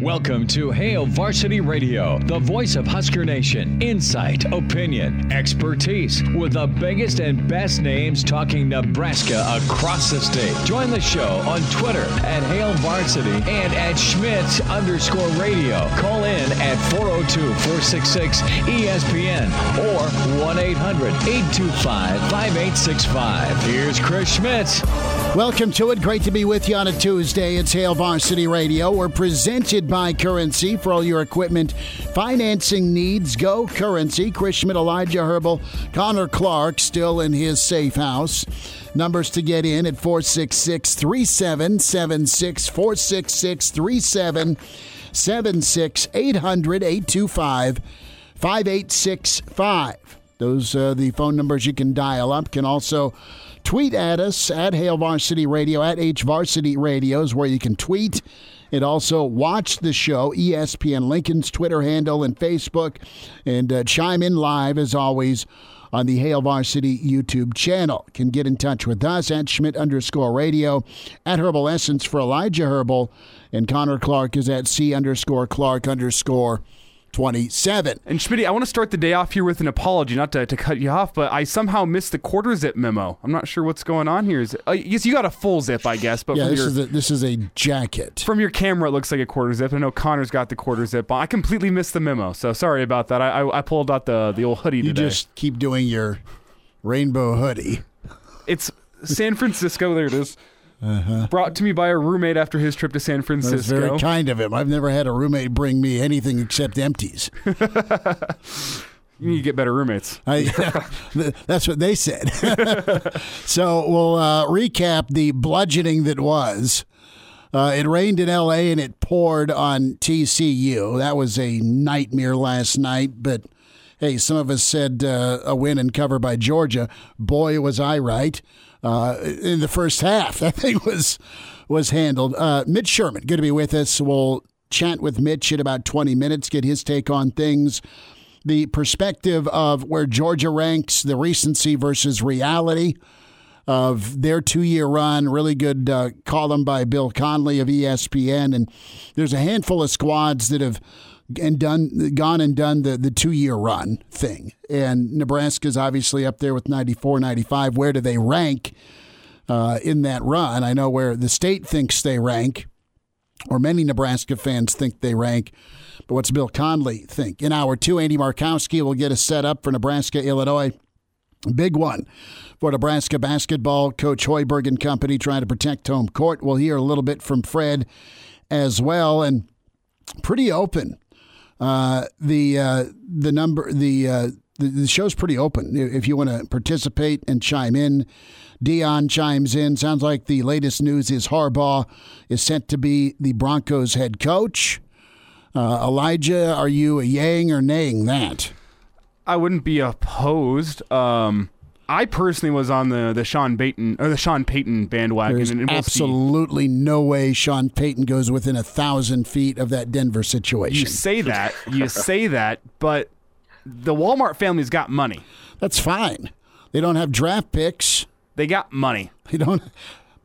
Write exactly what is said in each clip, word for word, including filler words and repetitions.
Welcome to Hail Varsity Radio, the voice of Husker Nation. Insight, opinion, expertise, with the biggest and best names talking Nebraska across the state. Join the show on Twitter at Hail Varsity and at Schmitz underscore radio. Call in at four oh two, four six six, E S P N or one eight hundred, eight two five, five eight six five. Here's Chris Schmitz. Welcome to it. Great to be with you on a Tuesday. It's Hail Varsity Radio. We're presented by Currency. For all your equipment financing needs, go Currency. Chris Schmidt, Elijah Herbal, Connor Clark still in his safe house. Numbers to get in at four six six, three seven seven six, four six six, three seven seven six, eight hundred, eight two five, five eight six five. Those are the phone numbers you can dial up. Can also tweet at us at Hail Varsity Radio, at H Varsity Radio is where you can tweet. And also watch the show, E S P N Lincoln's Twitter handle and Facebook, and uh, chime in live, as always, on the Hail Varsity YouTube channel. Can get in touch with us at Schmidt underscore radio, at Herbal Essence for Elijah Herbal, and Connor Clark is at C underscore Clark underscore twenty-seven. And Schmitty, I want to start the day off here with an apology, not to, to cut you off, but I somehow missed the quarter zip memo. I'm not sure what's going on here. Is it, I guess you got a full zip, I guess. But yeah, this, your, is a, this is a jacket. From your camera, it looks like a quarter zip. I know Connor's got the quarter zip on. I completely missed the memo, so sorry about that. I, I, I pulled out the, the old hoodie you today. You just keep doing your rainbow hoodie. It's San Francisco. There it is. Uh-huh. Brought to me by a roommate after his trip to San Francisco. That's very kind of him. I've never had a roommate bring me anything except empties. You need to get better roommates. I, yeah, that's what they said. So we'll uh, recap the bludgeoning that was. Uh, it rained in L A and it poured on T C U. That was a nightmare last night, but hey, some of us said uh, a win and cover by Georgia. Boy, was I right. Uh, in the first half, that thing was was handled. Uh, Mitch Sherman, good to be with us. We'll chat with Mitch in about twenty minutes, get his take on things, the perspective of where Georgia ranks, the recency versus reality of their two-year run. Really good uh, column by Bill Connelly of E S P N. And there's a handful of squads that have and done gone and done the, the two-year run thing. And Nebraska's obviously up there with ninety-four, ninety-five. Where do they rank uh, in that run? I know where the state thinks they rank, or many Nebraska fans think they rank, but what's Bill Connelly think? In hour two, Andy Markowski will get us set up for Nebraska-Illinois. Big one for Nebraska basketball. Coach Hoiberg and company trying to protect home court. We'll hear a little bit from Fred as well, and pretty open. Uh, the uh, the number the, uh, the the show's pretty open. If you want to participate and chime in, Dion chimes in. Sounds like the latest news is Harbaugh is set to be the Broncos head coach. Uh, Elijah, are you a yang or naying that? I wouldn't be opposed. Um, I personally was on the, the Sean Payton or the Sean Payton bandwagon. There's and we'll absolutely see. No way Sean Payton goes within a thousand feet of that Denver situation. You say that, you say that, but the Walmart family's got money. That's fine. They don't have draft picks. They got money. They don't.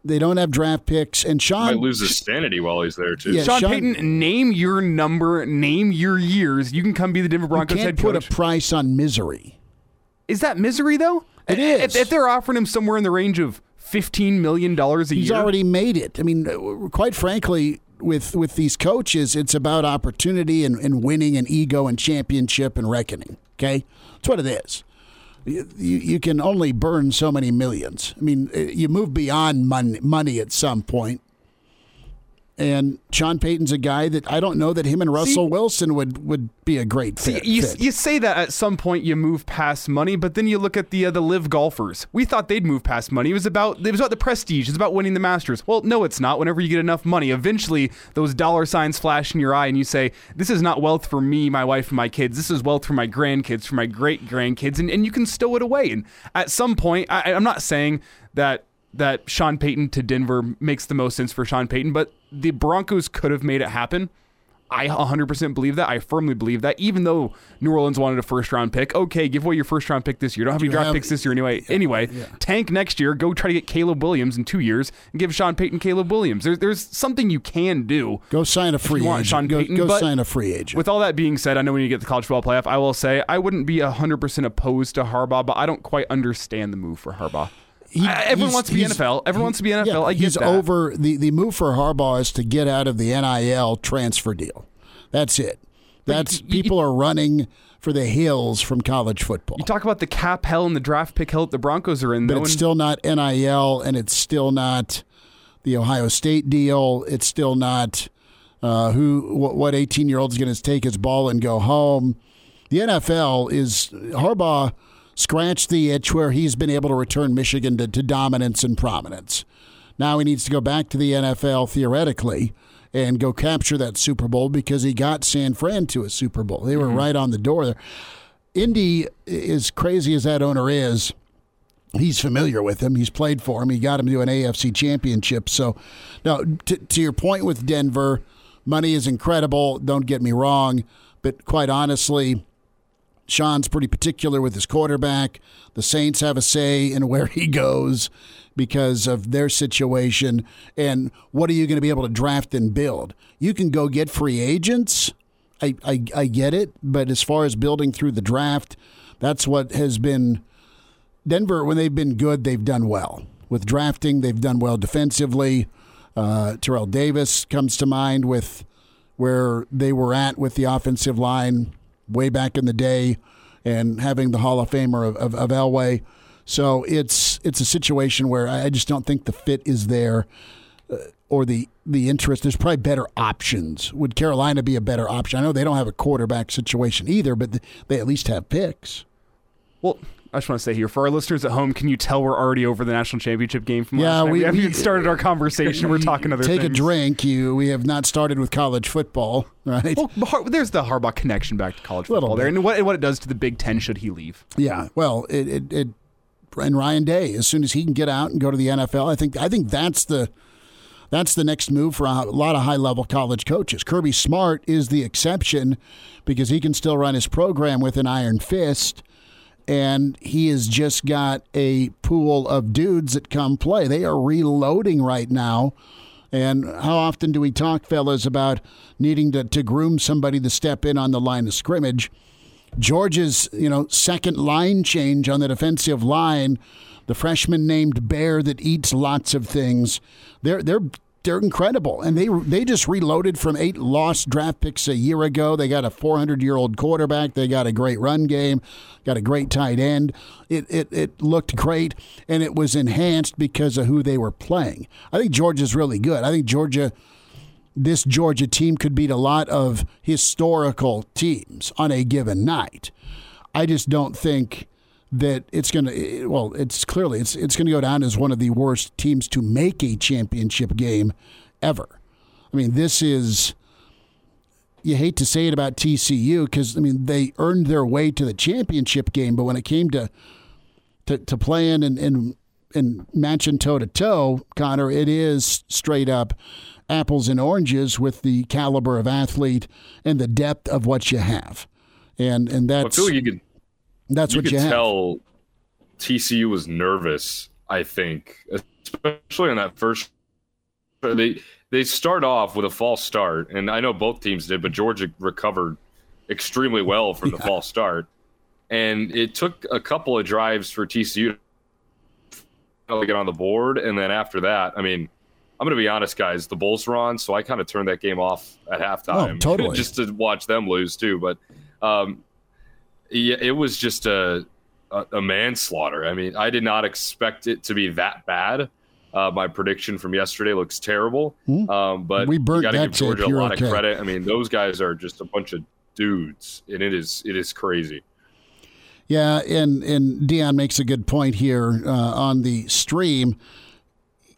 They don't have draft picks, and Sean might lose his sanity while he's there too. Yeah, Sean, Sean Payton, name your number, name your years. You can come be the Denver Broncos head coach. You can't put a price on misery. Is that misery though? It is. If they're offering him somewhere in the range of fifteen million dollars a year. He's already made it. I mean, quite frankly, with with these coaches, it's about opportunity and, and winning and ego and championship and reckoning. Okay? That's what it is. You, you, you can only burn so many millions. I mean, you move beyond money, money at some point. And Sean Payton's a guy that I don't know that him and Russell see, Wilson would, would be a great fit. See, you, fit. You say that at some point you move past money, but then you look at the uh, the live golfers. We thought they'd move past money. It was about it was about the prestige. It's about winning the Masters. Well, no, it's not. Whenever you get enough money, eventually those dollar signs flash in your eye, and you say, "This is not wealth for me, my wife, and my kids. This is wealth for my grandkids, for my great grandkids," and and you can stow it away. And at some point, I, I'm not saying that. that Sean Payton to Denver makes the most sense for Sean Payton, but the Broncos could have made it happen. I one hundred percent believe that. I firmly believe that, even though New Orleans wanted a first-round pick. Okay, give away your first-round pick this year. Don't have Do any draft have, picks this year anyway. Yeah, anyway, yeah. Tank next year. Go try to get Caleb Williams in two years and give Sean Payton Caleb Williams. There's, there's something you can do. Go sign a free agent. Want Sean Payton, go go sign a free agent. With all that being said, I know we need to get the college football playoff. I will say I wouldn't be one hundred percent opposed to Harbaugh, but I don't quite understand the move for Harbaugh. He, I, everyone wants to be N F L. Everyone wants to be N F L. Yeah, I get he's that. over the, the move for Harbaugh is to get out of the N I L transfer deal. That's it. That's you, you, people you, are running for the hills from college football. You talk about the cap hell and the draft pick hell that the Broncos are in, but though, it's and, still not N I L, and it's still not the Ohio State deal. It's still not uh, who what eighteen-year-old is going to take his ball and go home. The N F L is Harbaugh. Scratch the itch where he's been able to return Michigan to, to dominance and prominence. Now he needs to go back to the N F L theoretically and go capture that Super Bowl, because he got San Fran to a Super Bowl. They were mm-hmm. right on the door there. Indy, as crazy as that owner is, he's familiar with him. He's played for him. He got him to an A F C championship. So now, to, to your point with Denver, money is incredible. Don't get me wrong. But quite honestly, Sean's pretty particular with his quarterback. The Saints have a say in where he goes because of their situation. And what are you going to be able to draft and build? You can go get free agents. I, I, I get it. But as far as building through the draft, that's what has been Denver. When they've been good, they've done well. With drafting, they've done well defensively. Uh, Terrell Davis comes to mind with where they were at with the offensive line way back in the day, and having the Hall of Famer of, of, of Elway. So it's it's a situation where I just don't think the fit is there, uh, or the, the interest. There's probably better options. Would Carolina be a better option? I know they don't have a quarterback situation either, but they at least have picks. Well, I just want to say here, for our listeners at home, can you tell we're already over the national championship game from yeah, last night? We, we haven't even started our conversation. We're talking other take things. Take a drink. You, we have not started with college football, right? Well, there's the Harbaugh connection back to college football there, and what, what it does to the Big Ten should he leave. Yeah, well, it, it, it and Ryan Day, as soon as he can get out and go to the N F L, I think I think that's the that's the next move for a lot of high-level college coaches. Kirby Smart is the exception because he can still run his program with an iron fist. And he has just got a pool of dudes that come play. They are reloading right now. And how often do we talk, fellas, about needing to, to groom somebody to step in on the line of scrimmage? Georgia's, you know, second line change on the defensive line, the freshman named Bear that eats lots of things. They're they're they're incredible. And they they just reloaded from eight lost draft picks a year ago. They got a four hundred year old quarterback. They got a great run game, got a great tight end. It, it it looked great, and it was enhanced because of who they were playing. I think Georgia's really good. I think Georgia, this Georgia team could beat a lot of historical teams on a given night. I just don't think that it's going to, well, it's clearly, it's it's going to go down as one of the worst teams to make a championship game ever. I mean, this is, you hate to say it about T C U because, I mean, they earned their way to the championship game, but when it came to to, to playing and, and, and matching toe-to-toe, Connor, it is straight up apples and oranges with the caliber of athlete and the depth of what you have. And, and that's... Well, I feel like you could- That's you what you have. You could tell T C U was nervous, I think, especially in that first. They they start off with a false start, and I know both teams did, but Georgia recovered extremely well from the yeah. false start. And it took a couple of drives for T C U to get on the board, and then after that, I mean, I'm going to be honest, guys, the Bulls were on, so I kind of turned that game off at halftime. Oh, totally. Just to watch them lose, too, but um, – yeah, it was just a, a a manslaughter. I mean, I did not expect it to be that bad. Uh, my prediction from yesterday looks terrible, mm-hmm. um, but we got to give Georgia a lot okay. of credit. I mean, those guys are just a bunch of dudes, and it is it is crazy. Yeah, and, and Dion makes a good point here uh, on the stream.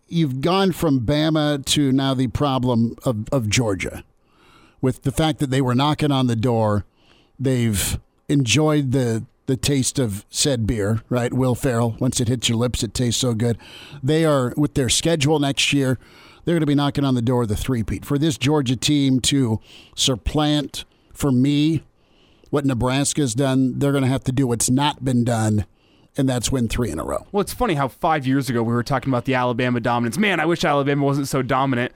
You've gone from Bama to now the problem of, of Georgia, with the fact that they were knocking on the door. They've enjoyed the the taste of said beer, right? Will Ferrell, once it hits your lips, it tastes so good. They are, with their schedule next year, they're going to be knocking on the door of the three-peat. For this Georgia team to supplant, for me, what Nebraska's done, they're going to have to do what's not been done, and that's win three in a row. Well, it's funny how five years ago we were talking about the Alabama dominance. Man, I wish Alabama wasn't so dominant.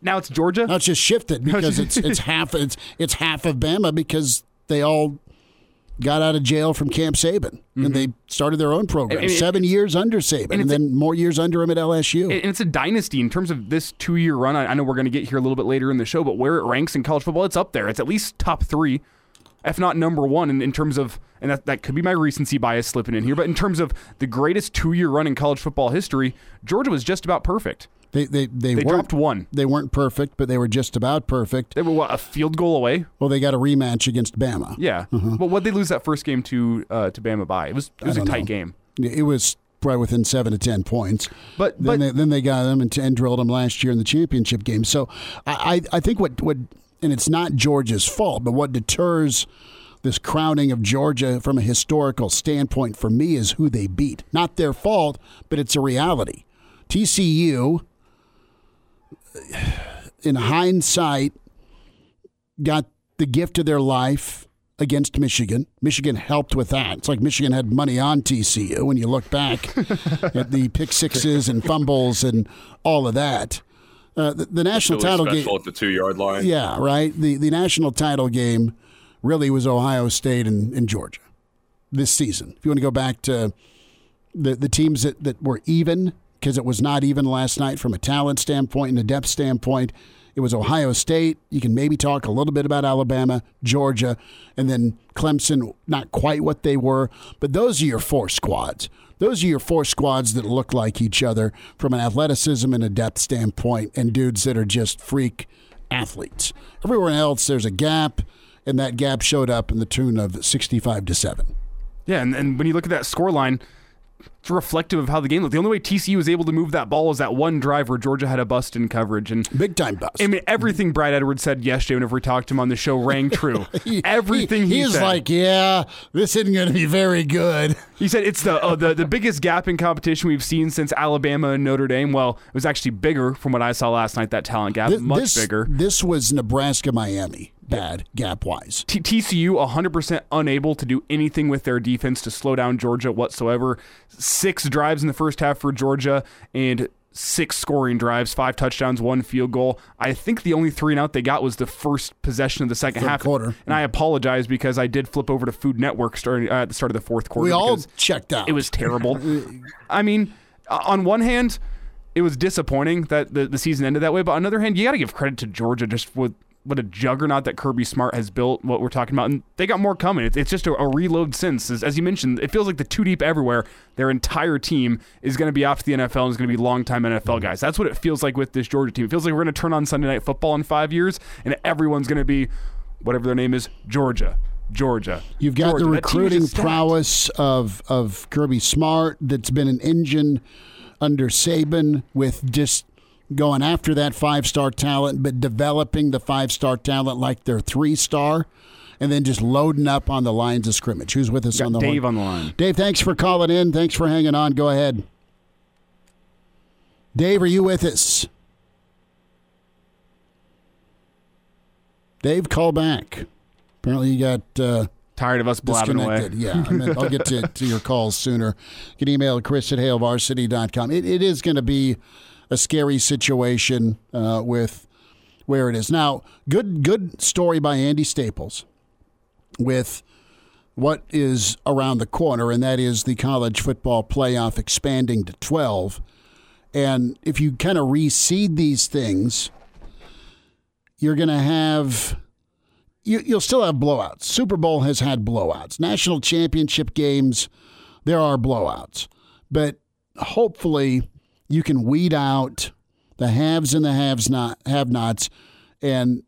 Now it's Georgia. Now it's just shifted because it's it's half it's it's half of Bama because they all got out of jail from Camp Saban, mm-hmm. and they started their own program. And, and, Seven years under Saban, and, and then a, more years under him at L S U. And it's a dynasty in terms of this two-year run. I, I know we're going to get here a little bit later in the show, but where it ranks in college football, it's up there. It's at least top three, if not number one, in, in terms of, and that, that could be my recency bias slipping in here, but in terms of the greatest two-year run in college football history, Georgia was just about perfect. They they they, they dropped one. They weren't perfect, but they were just about perfect. They were what, a field goal away. Well, they got a rematch against Bama. Yeah. Uh-huh. Well, what did they lose that first game to uh, to Bama by? It was it was a tight know. game. It was probably within seven to ten points. But then, but, they, then they got them and, and drilled them last year in the championship game. So I I think what what and it's not Georgia's fault, but what deters this crowning of Georgia from a historical standpoint for me is who they beat. Not their fault, but it's a reality. T C U. In hindsight, got the gift of their life against Michigan. Michigan helped with that. It's like Michigan had money on T C U when you look back at the pick sixes and fumbles and all of that. Uh, the, the national really title game at the two-yard line. Yeah, right. The the national title game really was Ohio State and, and Georgia this season. If you want to go back to the the teams that, that were even. Because it was not even last night from a talent standpoint and a depth standpoint. It was Ohio State. You can maybe talk a little bit about Alabama, Georgia, and then Clemson, not quite what they were. But those are your four squads. Those are your four squads that look like each other from an athleticism and a depth standpoint and dudes that are just freak athletes. Everywhere else, there's a gap, and that gap showed up in the tune of sixty-five to seven. Yeah, and, and when you look at that scoreline, it's reflective of how the game looked. The only way T C U was able to move that ball was that one drive where Georgia had a bust in coverage. And big time bust. I mean, everything Brad Edwards said yesterday whenever we talked to him on the show rang true. he, everything he, he, he said. He's like, yeah, this isn't going to be very good. He said it's the, uh, the the biggest gap in competition we've seen since Alabama and Notre Dame. Well, it was actually bigger from what I saw last night, that talent gap. Th- much this, bigger. This was Nebraska-Miami. Bad gap-wise. T- TCU, one hundred percent unable to do anything with their defense to slow down Georgia whatsoever. Six drives in the first half for Georgia and six scoring drives, five touchdowns, one field goal. I think the only three and out they got was the first possession of the second half. Quarter. And I apologize because I did flip over to Food Network starting uh, at the start of the fourth quarter. We all checked out. It was terrible. I mean, on one hand, it was disappointing that the, the season ended that way. But on the other hand, you got to give credit to Georgia just for what a juggernaut that Kirby Smart has built, what we're talking about. And they got more coming. It's, it's just a, a reload since. As, as you mentioned, it feels like the two deep everywhere. Their entire team is going to be off to the N F L and is going to be longtime N F L guys. That's what it feels like with this Georgia team. It feels like we're going to turn on Sunday Night Football in five years, and everyone's going to be, whatever their name is, Georgia. Georgia. You've got Georgia. The recruiting prowess of, of Kirby Smart that's been an engine under Saban with just going after that five-star talent, but developing the five-star talent like they're three-star, and then just loading up on the lines of scrimmage. Who's with us Got on the line? Dave horn? on the line. Dave, thanks for calling in. Thanks for hanging on. Go ahead. Dave, are you with us? Dave, call back. Apparently you got uh, tired of us blabbing away. Yeah, I mean, I'll get to, to your calls sooner. You can email Chris at hail varsity dot com. It, it is going to be a scary situation uh, with where it is now. Good, good story by Andy Staples with what is around the corner, and that is the college football playoff expanding to twelve. And if you kind of reseed these things, you're going to have you, you'll still have blowouts. Super Bowl has had blowouts. National championship games, there are blowouts, but hopefully you can weed out the haves and the haves not have-nots. And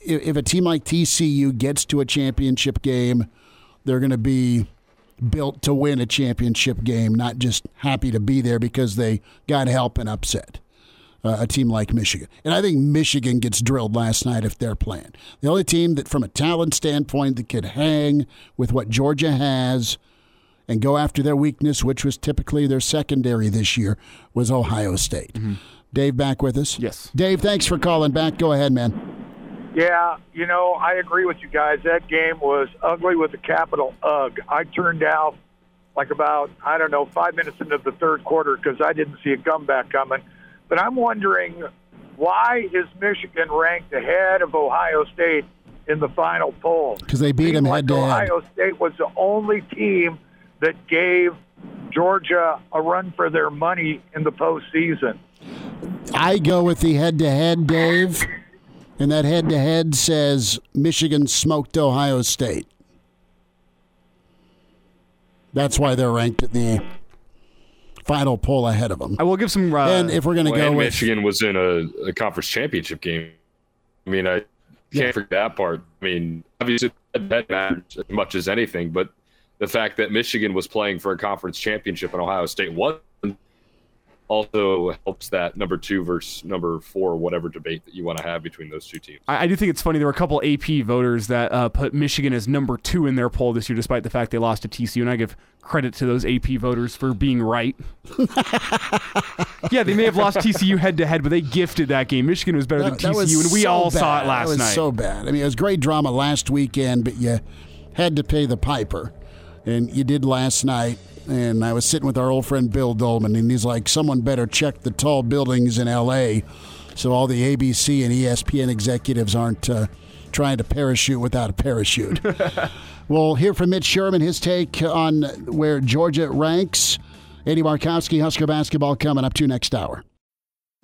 if a team like T C U gets to a championship game, they're going to be built to win a championship game, not just happy to be there because they got help and upset uh, a team like Michigan. And I think Michigan gets drilled last night if they're playing. The only team that, from a talent standpoint, that could hang with what Georgia has and go after their weakness, which was typically their secondary this year, was Ohio State. Mm-hmm. Dave back with us? Yes. Dave, thanks for calling back. Go ahead, man. Yeah, you know, I agree with you guys. That game was ugly with a capital U G. I turned out like about, I don't know, five minutes into the third quarter because I didn't see a comeback coming. But I'm wondering, why is Michigan ranked ahead of Ohio State in the final poll? Because they beat them head to head. Ohio State was the only team that gave Georgia a run for their money in the postseason. I go with the head-to-head, Dave. And that head-to-head says Michigan smoked Ohio State. That's why they're ranked at the final poll ahead of them. I will give some. Uh, and if we're going to well, go, and with, Michigan was in a, a conference championship game. I mean, I can't yeah. forget that part. I mean, obviously that matters as much as anything, but the fact that Michigan was playing for a conference championship and Ohio State wasn't also helps that number two versus number four, whatever debate that you want to have between those two teams. I, I do think it's funny. There were a couple A P voters that uh, put Michigan as number two in their poll this year, despite the fact they lost to T C U, and I give credit to those A P voters for being right. Yeah, they may have lost T C U head-to-head, but they gifted that game. Michigan was better that, than T C U, and we so all bad. saw it last night. That was night. so bad. I mean, it was great drama last weekend, but you had to pay the piper, and you did last night. And I was sitting with our old friend Bill Dolman, and he's like, someone better check the tall buildings in L A so all the A B C and E S P N executives aren't uh, trying to parachute without a parachute. We'll hear from Mitch Sherman, his take on where Georgia ranks. Andy Markowski, Husker Basketball, coming up to next hour.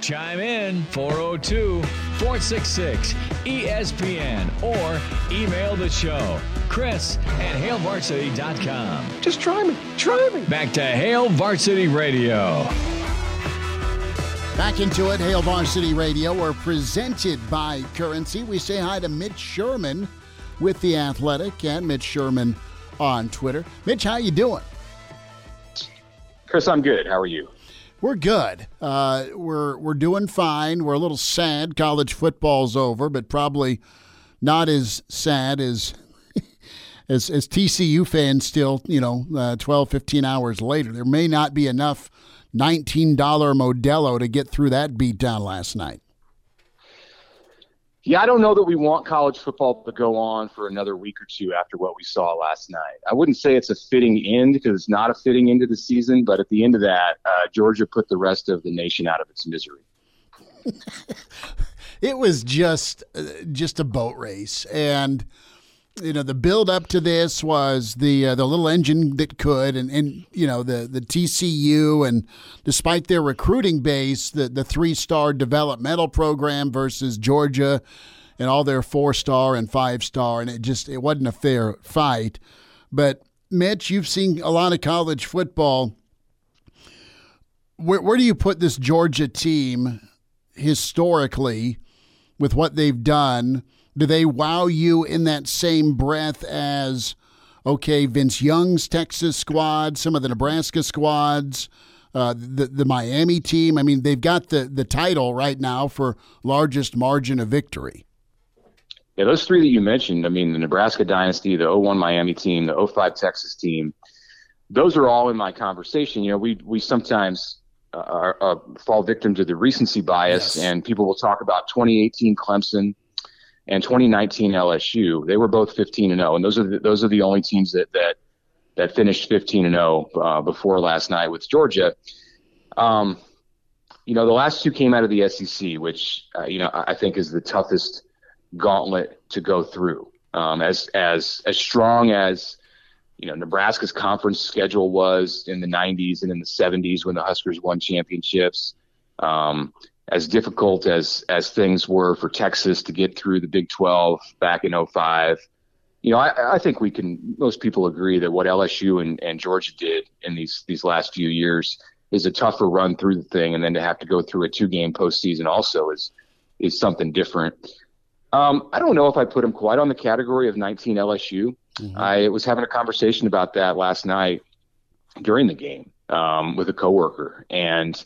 Chime in four oh two, four six six, E S P N or email the show, Chris at hail varsity dot com. Just try me. Try me. Back to Hail Varsity Radio. Back into it. Hail Varsity Radio. We're presented by Currency. We say hi to Mitch Sherman with The Athletic and Mitch Sherman on Twitter. Mitch, how you doing? Chris, I'm good. How are you? We're good. Uh, we're we're doing fine. We're a little sad. College football's over, but probably not as sad as as, as T C U fans still, you know, uh, twelve, fifteen hours later. There may not be enough nineteen dollar Modelo to get through that beatdown last night. Yeah, I don't know that we want college football to go on for another week or two after what we saw last night. I wouldn't say it's a fitting end because it's not a fitting end to the season, but at the end of that, uh, Georgia put the rest of the nation out of its misery. It was just uh, just a boat race, and you know the build up to this was the uh, the little engine that could, and, and you know the the T C U, and despite their recruiting base, the the three star developmental program versus Georgia, and all their four star and five star, and it just it wasn't a fair fight. But Mitch, you've seen a lot of college football. Where where do you put this Georgia team historically with what they've done? Do they wow you in that same breath as, okay, Vince Young's Texas squad, some of the Nebraska squads, uh, the the Miami team? I mean, they've got the, the title right now for largest margin of victory. Yeah, those three that you mentioned, I mean, the Nebraska dynasty, the oh one Miami team, the oh five Texas team, those are all in my conversation. You know, we, we sometimes – Are, are fall victim to the recency bias, yes. And people will talk about twenty eighteen Clemson and twenty nineteen L S U. They were both fifteen and oh, and those are the, those are the only teams that that that finished fifteen and oh uh, before last night with Georgia. Um, you know, the last two came out of the S E C, which, uh, you know, I think is the toughest gauntlet to go through. Um, as as as strong as, you know, Nebraska's conference schedule was in the nineties and in the seventies when the Huskers won championships, um, as difficult as as things were for Texas to get through the Big twelve back in oh five, you know, I, I think we can, most people agree that what L S U and, and Georgia did in these, these last few years is a tougher run through the thing. And then to have to go through a two game postseason also is, is something different. Um, I don't know if I put him quite on the category of nineteen L S U. Mm-hmm. I was having a conversation about that last night during the game, um, with a coworker, and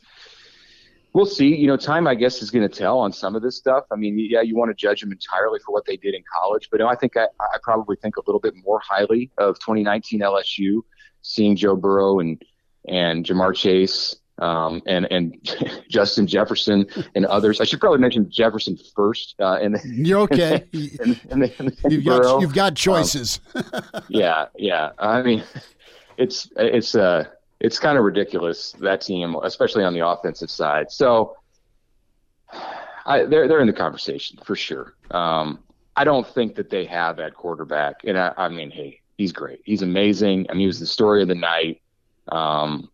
we'll see, you know, time, I guess, is going to tell on some of this stuff. I mean, yeah, you want to judge them entirely for what they did in college, but I think I, I probably think a little bit more highly of twenty nineteen L S U, seeing Joe Burrow and, and Ja'Marr Chase, um, and, and Justin Jefferson and others. I should probably mention Jefferson first. Uh, and then, you're okay. And, and, and, and you've, got, you've got choices. Um, yeah. Yeah. I mean, it's, it's, uh, it's kind of ridiculous, that team, especially on the offensive side. So I, they're they're in the conversation for sure. Um, I don't think that they have at quarterback. And I, I mean, hey, he's great. He's amazing. I mean, he was the story of the night. Um,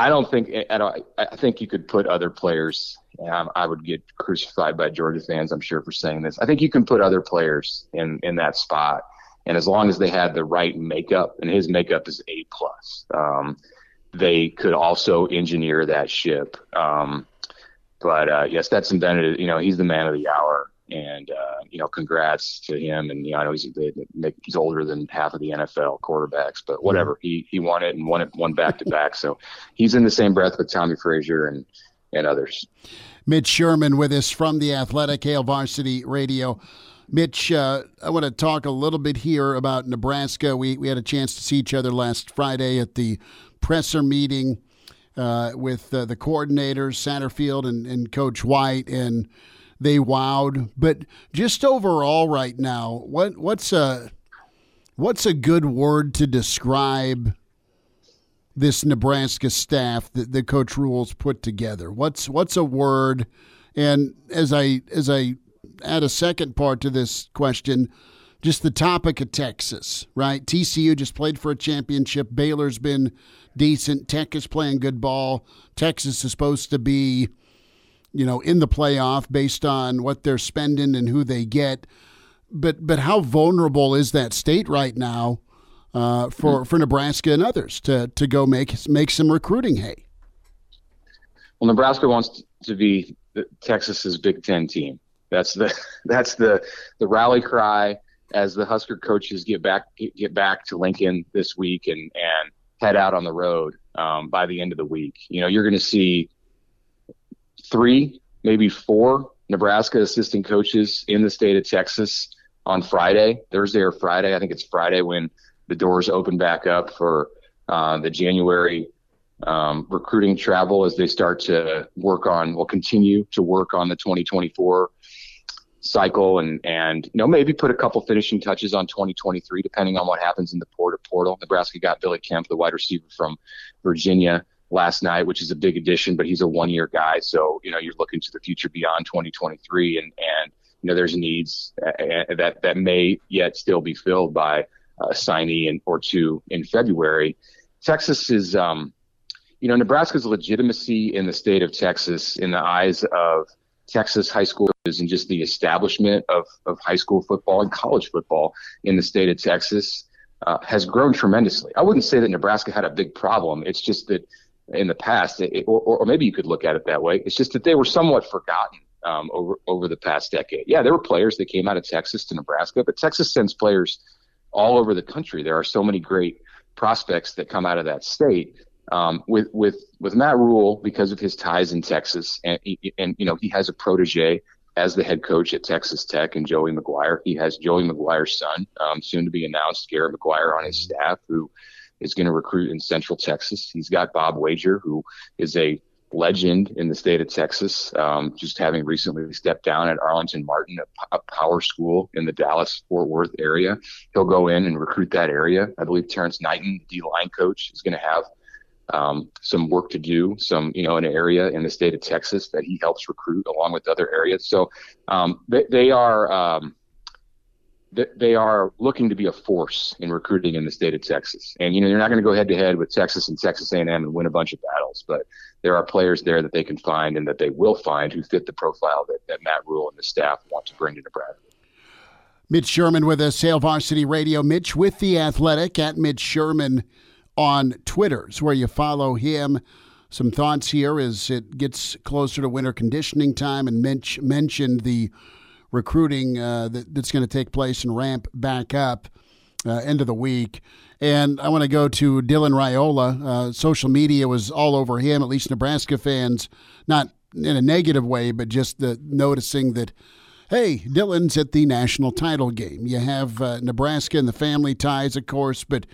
I don't think I don't. I think you could put other players. Um, I would get crucified by Georgia fans, I'm sure, for saying this. I think you can put other players in in that spot, and as long as they had the right makeup, and his makeup is A plus. Um, They could also engineer that ship. Um, but, uh, yes, Stetson Bennett, you know, he's the man of the hour. And, uh, you know, congrats to him. And, you know, I know he's, he's older than half of the N F L quarterbacks, but whatever. He he won it and won it one back-to-back. So he's in the same breath with Tommy Frazier and, and others. Mitch Sherman with us from The Athletic, Hail Varsity Radio. Mitch, uh, I want to talk a little bit here about Nebraska. We, we had a chance to see each other last Friday at the presser meeting uh, with uh, the coordinators, Satterfield and, and Coach White, and they wowed. But just overall right now, what what's a, what's a good word to describe this Nebraska staff that, that Coach Rule's put together? What's what's a word? And as I as I add a second part to this question, just the topic of Texas, right? T C U just played for a championship. Baylor's been decent. Tech is playing good ball. Texas is supposed to be, you know, in the playoff based on what they're spending and who they get. But but how vulnerable is that state right now uh, for for Nebraska and others to to go make make some recruiting hay? Well, Nebraska wants to be Texas's Big Ten team. That's the that's the the rally cry. As the Husker coaches get back get back to Lincoln this week and, and head out on the road um, by the end of the week, you know, you're going to see three, maybe four Nebraska assistant coaches in the state of Texas on Friday, Thursday or Friday. I think it's Friday when the doors open back up for uh, the January um, recruiting travel as they start to work on, will continue to work on the twenty twenty-four cycle and, and, you know, maybe put a couple finishing touches on twenty twenty-three, depending on what happens in the portal portal. Nebraska got Billy Kemp, the wide receiver from Virginia, last night, which is a big addition, but he's a one-year guy. So, you know, you're looking to the future beyond twenty twenty-three and, and, you know, there's needs that, that may yet still be filled by a signee and or two in February. Texas is, um, you know, Nebraska's legitimacy in the state of Texas in the eyes of Texas high school and just the establishment of, of high school football and college football in the state of Texas uh, has grown tremendously. I wouldn't say that Nebraska had a big problem. It's just that in the past, it, or, or maybe you could look at it that way, it's just that they were somewhat forgotten um, over, over the past decade. Yeah, there were players that came out of Texas to Nebraska, but Texas sends players all over the country. There are so many great prospects that come out of that state. Um, with, with, with Matt Rule, because of his ties in Texas, and, and you know, he has a protege as the head coach at Texas Tech and Joey McGuire. He has Joey McGuire's son, um, soon to be announced, Garrett McGuire, on his staff, who is going to recruit in Central Texas. He's got Bob Wager, who is a legend in the state of Texas, um, just having recently stepped down at Arlington Martin, a, a power school in the Dallas-Fort Worth area. He'll go in and recruit that area. I believe Terrence Knighton, D-line coach, is going to have um, some work to do, some, you know, an area in the state of Texas that he helps recruit along with other areas. So um, they, they are um, they, they are looking to be a force in recruiting in the state of Texas. And, you know, they're not going to go head to head with Texas and Texas A and M and win a bunch of battles, but there are players there that they can find and that they will find who fit the profile that, that Matt Rule and the staff want to bring to Nebraska. Mitch Sherman with us, Hail Varsity Radio. Mitch with The Athletic, at Mitch Sherman on Twitter is where you follow him. Some thoughts here as it gets closer to winter conditioning time, and Mitch mentioned the recruiting uh, that, that's going to take place and ramp back up uh, end of the week. And I want to go to Dylan Raiola. Uh, social media was all over him, at least Nebraska fans, not in a negative way, but just the noticing that, hey, Dylan's at the national title game. You have uh, Nebraska and the family ties, of course, but,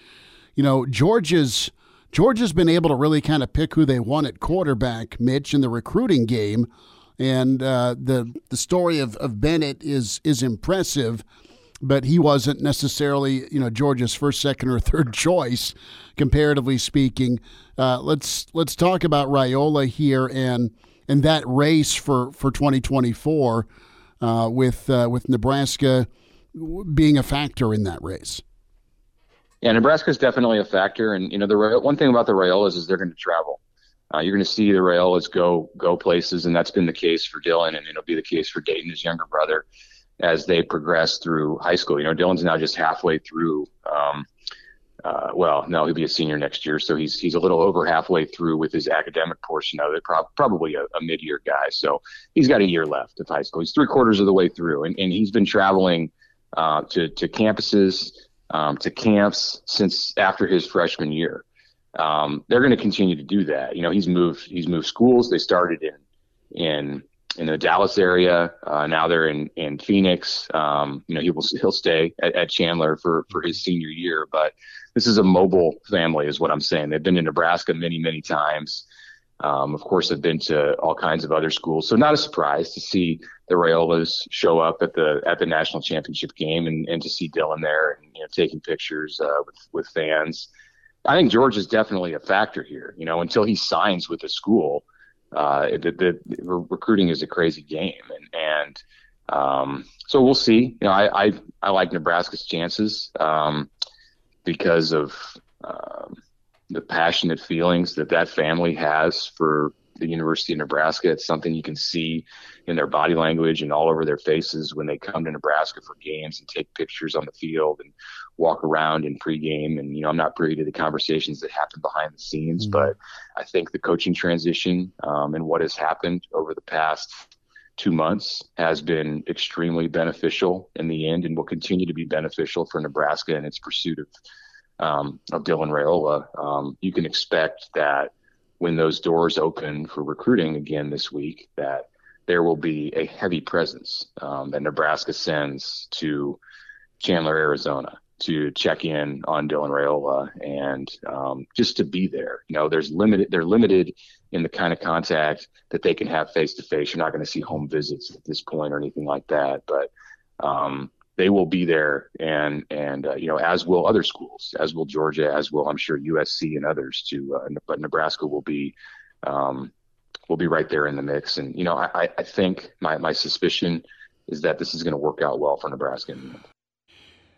you know, Georgia's Georgia's been able to really kind of pick who they want at quarterback, Mitch, in the recruiting game, and uh, the the story of, of Bennett is is impressive, but he wasn't necessarily, you know, Georgia's first, second, or third choice, comparatively speaking. Uh, let's let's talk about Raiola here and and that race for for twenty twenty-four. Uh, with uh, with Nebraska being a factor in that race. Yeah, Nebraska is definitely a factor, and you know the one thing about the Raiolas is they're going to travel. Uh, you're going to see the Raiolas go go places, and that's been the case for Dylan, and it'll be the case for Dayton, his younger brother, as they progress through high school. You know, Dylan's now just halfway through. Um, uh, well, no, he'll be a senior next year, so he's he's a little over halfway through with his academic portion of it, pro- probably a, a mid-year guy. So he's got a year left of high school. He's three quarters of the way through, and, and he's been traveling uh, to, to campuses, um, to camps since after his freshman year. Um, they're going to continue to do that. You know, he's moved he's moved schools. They started in in in the Dallas area. Uh, now they're in, in Phoenix. Um, you know, he will, he'll stay at, at Chandler for, for his senior year, but this is a mobile family is what I'm saying. They've been to Nebraska many, many times. Um, of course, they've been to all kinds of other schools. So not a surprise to see the Raiolas show up at the at the national championship game and, and to see Dylan there and, you know, taking pictures uh, with, with fans. I think George is definitely a factor here. You know, until he signs with a school, uh, the, the recruiting is a crazy game. And, and um, so we'll see. You know, I, I, I like Nebraska's chances um, because of um, the passionate feelings that that family has for the University of Nebraska. It's something you can see in their body language and all over their faces when they come to Nebraska for games and take pictures on the field and walk around in pregame. And, you know, I'm not privy to the conversations that happen behind the scenes, mm-hmm. but I think the coaching transition um, and what has happened over the past two months has been extremely beneficial in the end and will continue to be beneficial for Nebraska in its pursuit of, um, of Dylan Raiola. Um, you can expect that when those doors open for recruiting again this week, that there will be a heavy presence um, that Nebraska sends to Chandler, Arizona, to check in on Dylan Raiola and um, just to be there. You know, there's limited, they're limited in the kind of contact that they can have face-to-face. You're not going to see home visits at this point or anything like that, but um, they will be there. And, and uh, you know, as will other schools, as will Georgia, as will, I'm sure, U S C and others too. Uh, but Nebraska will be, um, will be right there in the mix. And, you know, I, I think my, my suspicion is that this is going to work out well for Nebraska.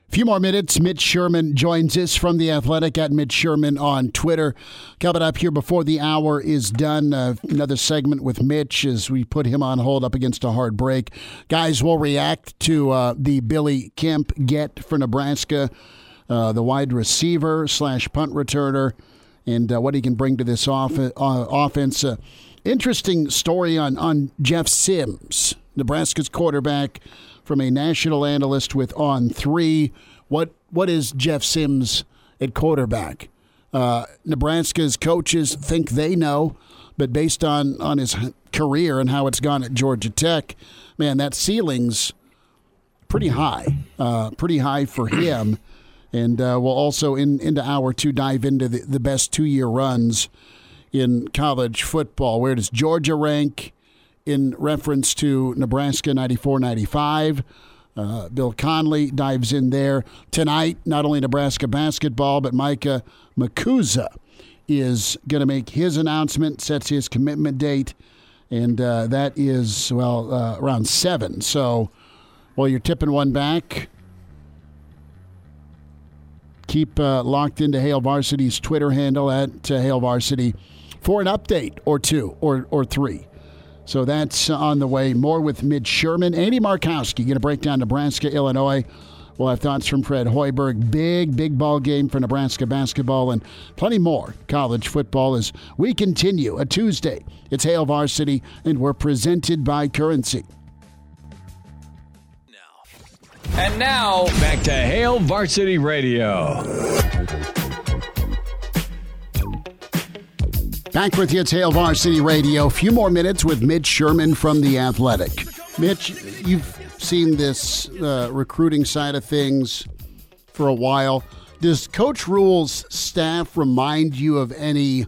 Few more minutes. Mitch Sherman joins us from The Athletic, at Mitch Sherman on Twitter. Coming up here before the hour is done, uh, another segment with Mitch as we put him on hold up against a hard break. Guys, we'll react to uh, the Billy Kemp get for Nebraska, uh, the wide receiver slash punt returner, and uh, what he can bring to this off- uh, offense. Uh, interesting story on, on Jeff Sims, Nebraska's quarterback, from a national analyst with On Three. What what is Jeff Sims at quarterback? Uh, Nebraska's coaches think they know, but based on on his career and how it's gone at Georgia Tech, man, that ceiling's pretty high, uh, pretty high for him. And uh, we'll also in into hour two dive into the, the best two year runs in college football. Where does Georgia rank in reference to Nebraska ninety-four ninety-five? Uh, Bill Connelly dives in there. Tonight, not only Nebraska basketball, but Micah Makuza is going to make his announcement, sets his commitment date, and uh, that is, well, uh, around seven. So, well, you're tipping one back. Keep uh, locked into Hail Varsity's Twitter handle at uh, Hail Varsity for an update or two or or three. So that's on the way. More with Mitch Sherman. Andy Markowski going to break down Nebraska, Illinois. We'll have thoughts from Fred Hoiberg. Big, big ball game for Nebraska basketball and plenty more college football as we continue a Tuesday. It's Hail Varsity, and we're presented by Currency. Now. And now, back to Hail Varsity Radio. Back with you, it's Hail Varsity Radio. A few more minutes with Mitch Sherman from The Athletic. Mitch, you've seen this uh, recruiting side of things for a while. Does Coach Rule's staff remind you of any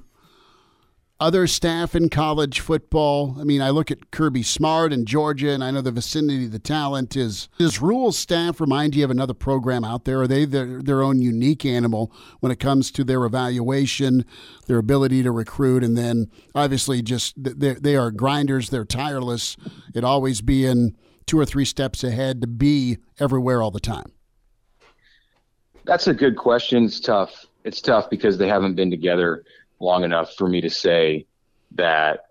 other staff in college football? I mean, I look at Kirby Smart in Georgia, and I know the vicinity of the talent is. Does Rule's staff remind you of another program out there? Are they their, their own unique animal when it comes to their evaluation, their ability to recruit, and then obviously just they they are grinders, they're tireless, it always being two or three steps ahead to be everywhere all the time? That's a good question. It's tough. It's tough because they haven't been together long enough for me to say that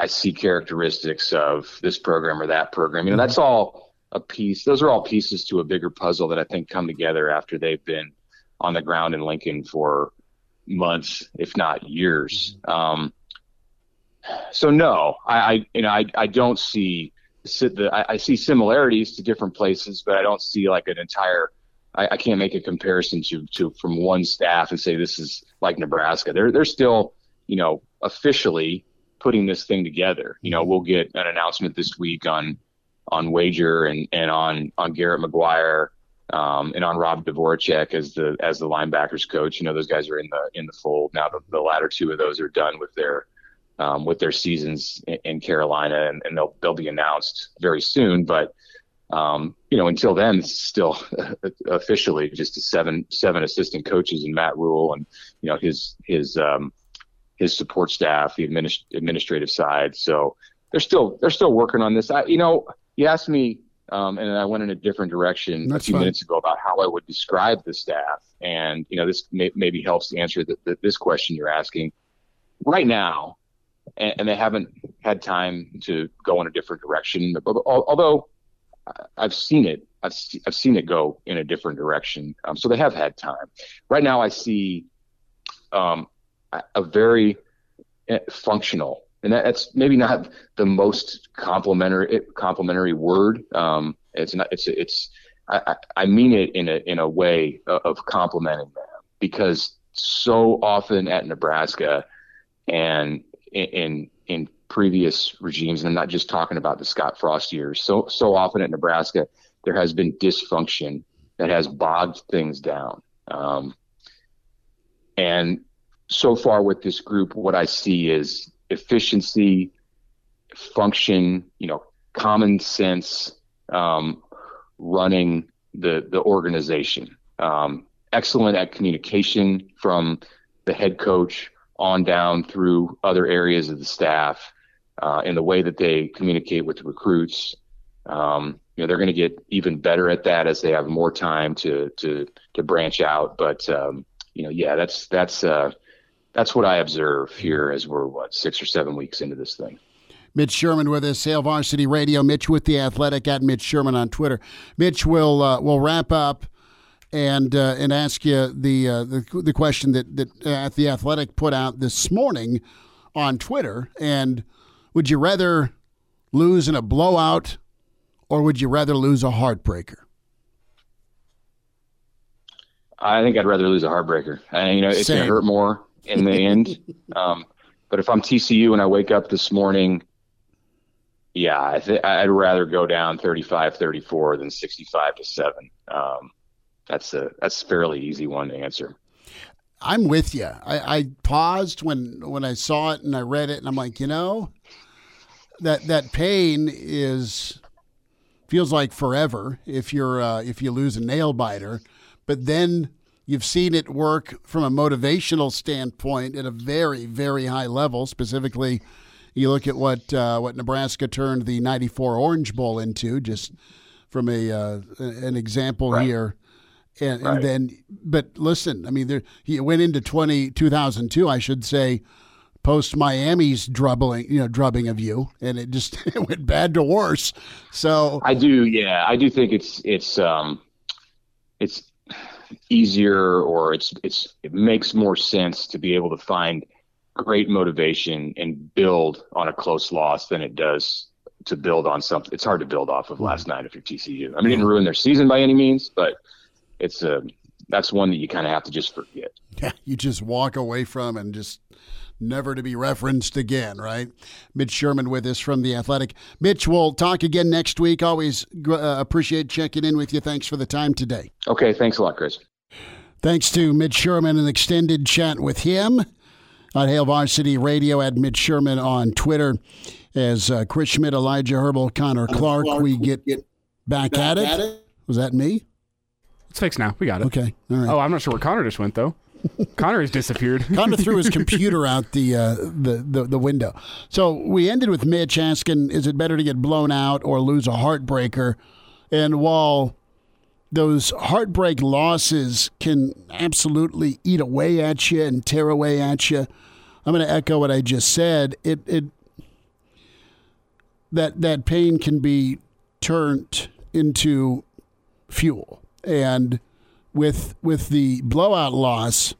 I see characteristics of this program or that program. You know, that's all a piece. Those are all pieces to a bigger puzzle that I think come together after they've been on the ground in Lincoln for months, if not years. Um, so no, I, I, you know, I, I don't see the, I, I see similarities to different places, but I don't see like an entire, I, I can't make a comparison to, to from one staff and say this is like Nebraska. They're they're still, you know, officially putting this thing together. You know, we'll get an announcement this week on on Wager and, and on on Garrett McGuire um, and on Rob Dvorak as the as the linebackers coach. You know, those guys are in the in the fold now. The, the latter two of those are done with their um, with their seasons in, in Carolina, and, and they'll they'll be announced very soon. But Um, you know, until then, it's still officially just seven seven assistant coaches and Matt Rule and, you know, his his um, his support staff, the administ- administrative side. So they're still they're still working on this. I, you know, you asked me um, and I went in a different direction That's a few fine. minutes ago about how I would describe the staff. And, you know, this may, maybe helps answer the, the, this question you're asking right now. And, and they haven't had time to go in a different direction, but, but, although I've seen it. I've, I've seen it go in a different direction. Um, so they have had time. Right now I see um, a very functional, and that, that's maybe not the most complimentary complimentary word. Um, it's not. It's it's. I, I mean it in a in a way of complimenting them, because so often at Nebraska and in in. previous regimes, and I'm not just talking about the Scott Frost years, so so often at Nebraska there has been dysfunction that has bogged things down, um, and so far with this group what I see is efficiency, function, you know, common sense, um, running the the organization, um, excellent at communication from the head coach on down through other areas of the staff. Uh, in the way that they communicate with recruits, um, you know, they're going to get even better at that as they have more time to to to branch out. But um, you know, yeah, that's that's uh, that's what I observe here as we're what six or seven weeks into this thing. Mitch Sherman with us, Hail Varsity Radio. Mitch with The Athletic at Mitch Sherman on Twitter. Mitch, will uh, will wrap up and uh, and ask you the uh, the the question that that uh, The Athletic put out this morning on Twitter. And would you rather lose in a blowout, or would you rather lose a heartbreaker? I think I'd rather lose a heartbreaker. I, you know, it's going to hurt more in the end. Um, but if I'm T C U and I wake up this morning, yeah, I th- I'd rather go down thirty-five thirty-four than sixty-five to seven. Um, that's a that's a fairly easy one to answer. I'm with you. I, I paused when, when I saw it and I read it, and I'm like, you know, that that pain is feels like forever if you're uh, if you lose a nail biter, but then You've seen it work from a motivational standpoint at a very, very high level. Specifically, you look at what uh, what Nebraska turned the ninety-four Orange Bowl into, just from a uh, an example right. here. And, right. and then, but listen, I mean, there, he went into twenty, two thousand two, I should say, post Miami's drubbing, you know, drubbing of you, and it just it went bad to worse. So I do, yeah, I do think it's it's um it's easier, or it's it's it makes more sense to be able to find great motivation and build on a close loss than it does to build on something. It's hard to build off of last night if you're T C U. I mean, it didn't ruin their season by any means, but it's a that's one that you kind of have to just forget. Yeah, you just walk away from and just never to be referenced again, right? Mitch Sherman with us from The Athletic. Mitch, we'll talk again next week. Always uh, appreciate checking in with you. Thanks for the time today. Okay, thanks a lot, Chris. Thanks to Mitch Sherman, an extended chat with him on Hail Varsity Radio, at Mitch Sherman on Twitter. As uh, Chris Schmidt, Elijah Herbal, Connor Clark, Clark we get, get back, back at, it. at it. Was that me? It's fixed now. We got it. Okay. All right. Oh, I'm not sure where Connor just went, though. Connor has disappeared. Connor threw his computer out the, uh, the the the window. So we ended with Mitch asking, is it better to get blown out or lose a heartbreaker? And while those heartbreak losses can absolutely eat away at you and tear away at you, I'm going to echo what I just said. It it that that pain can be turned into fuel. And With with the blowout loss,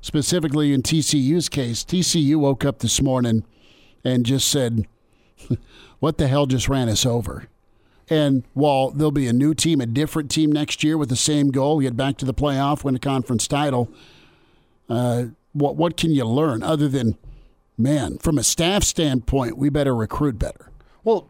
specifically in T C U's case, T C U woke up this morning and just said, what the hell just ran us over? And while there'll be a new team, a different team next year with the same goal, get back to the playoff, win a conference title, uh, what what can you learn other than, man, from a staff standpoint, we better recruit better? Well,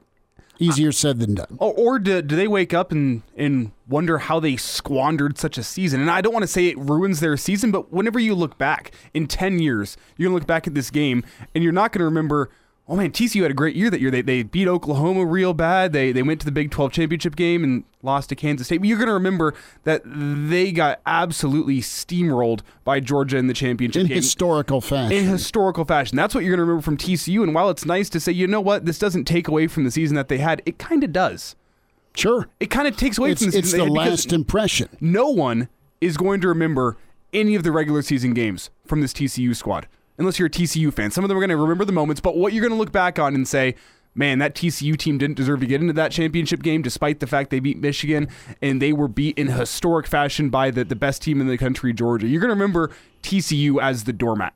easier said than done. Or, or do, do they wake up and, and wonder how they squandered such a season? And I don't want to say it ruins their season, but whenever you look back in ten years, you're going to look back at this game, and you're not going to remember, oh, man, T C U had a great year that year. They they beat Oklahoma real bad. They they went to the Big twelve championship game and lost to Kansas State. But you're going to remember that they got absolutely steamrolled by Georgia in the championship in game. In historical fashion. In historical fashion. That's what you're going to remember from T C U. And while it's nice to say, you know what, this doesn't take away from the season that they had, it kind of does. Sure. It kind of takes away it's, from the season. It's the last impression. No one is going to remember any of the regular season games from this T C U squad. Unless you're a T C U fan. Some of them are going to remember the moments, but what you're going to look back on and say, man, that T C U team didn't deserve to get into that championship game despite the fact they beat Michigan, and they were beat in historic fashion by the, the best team in the country, Georgia. You're going to remember T C U as the doormat.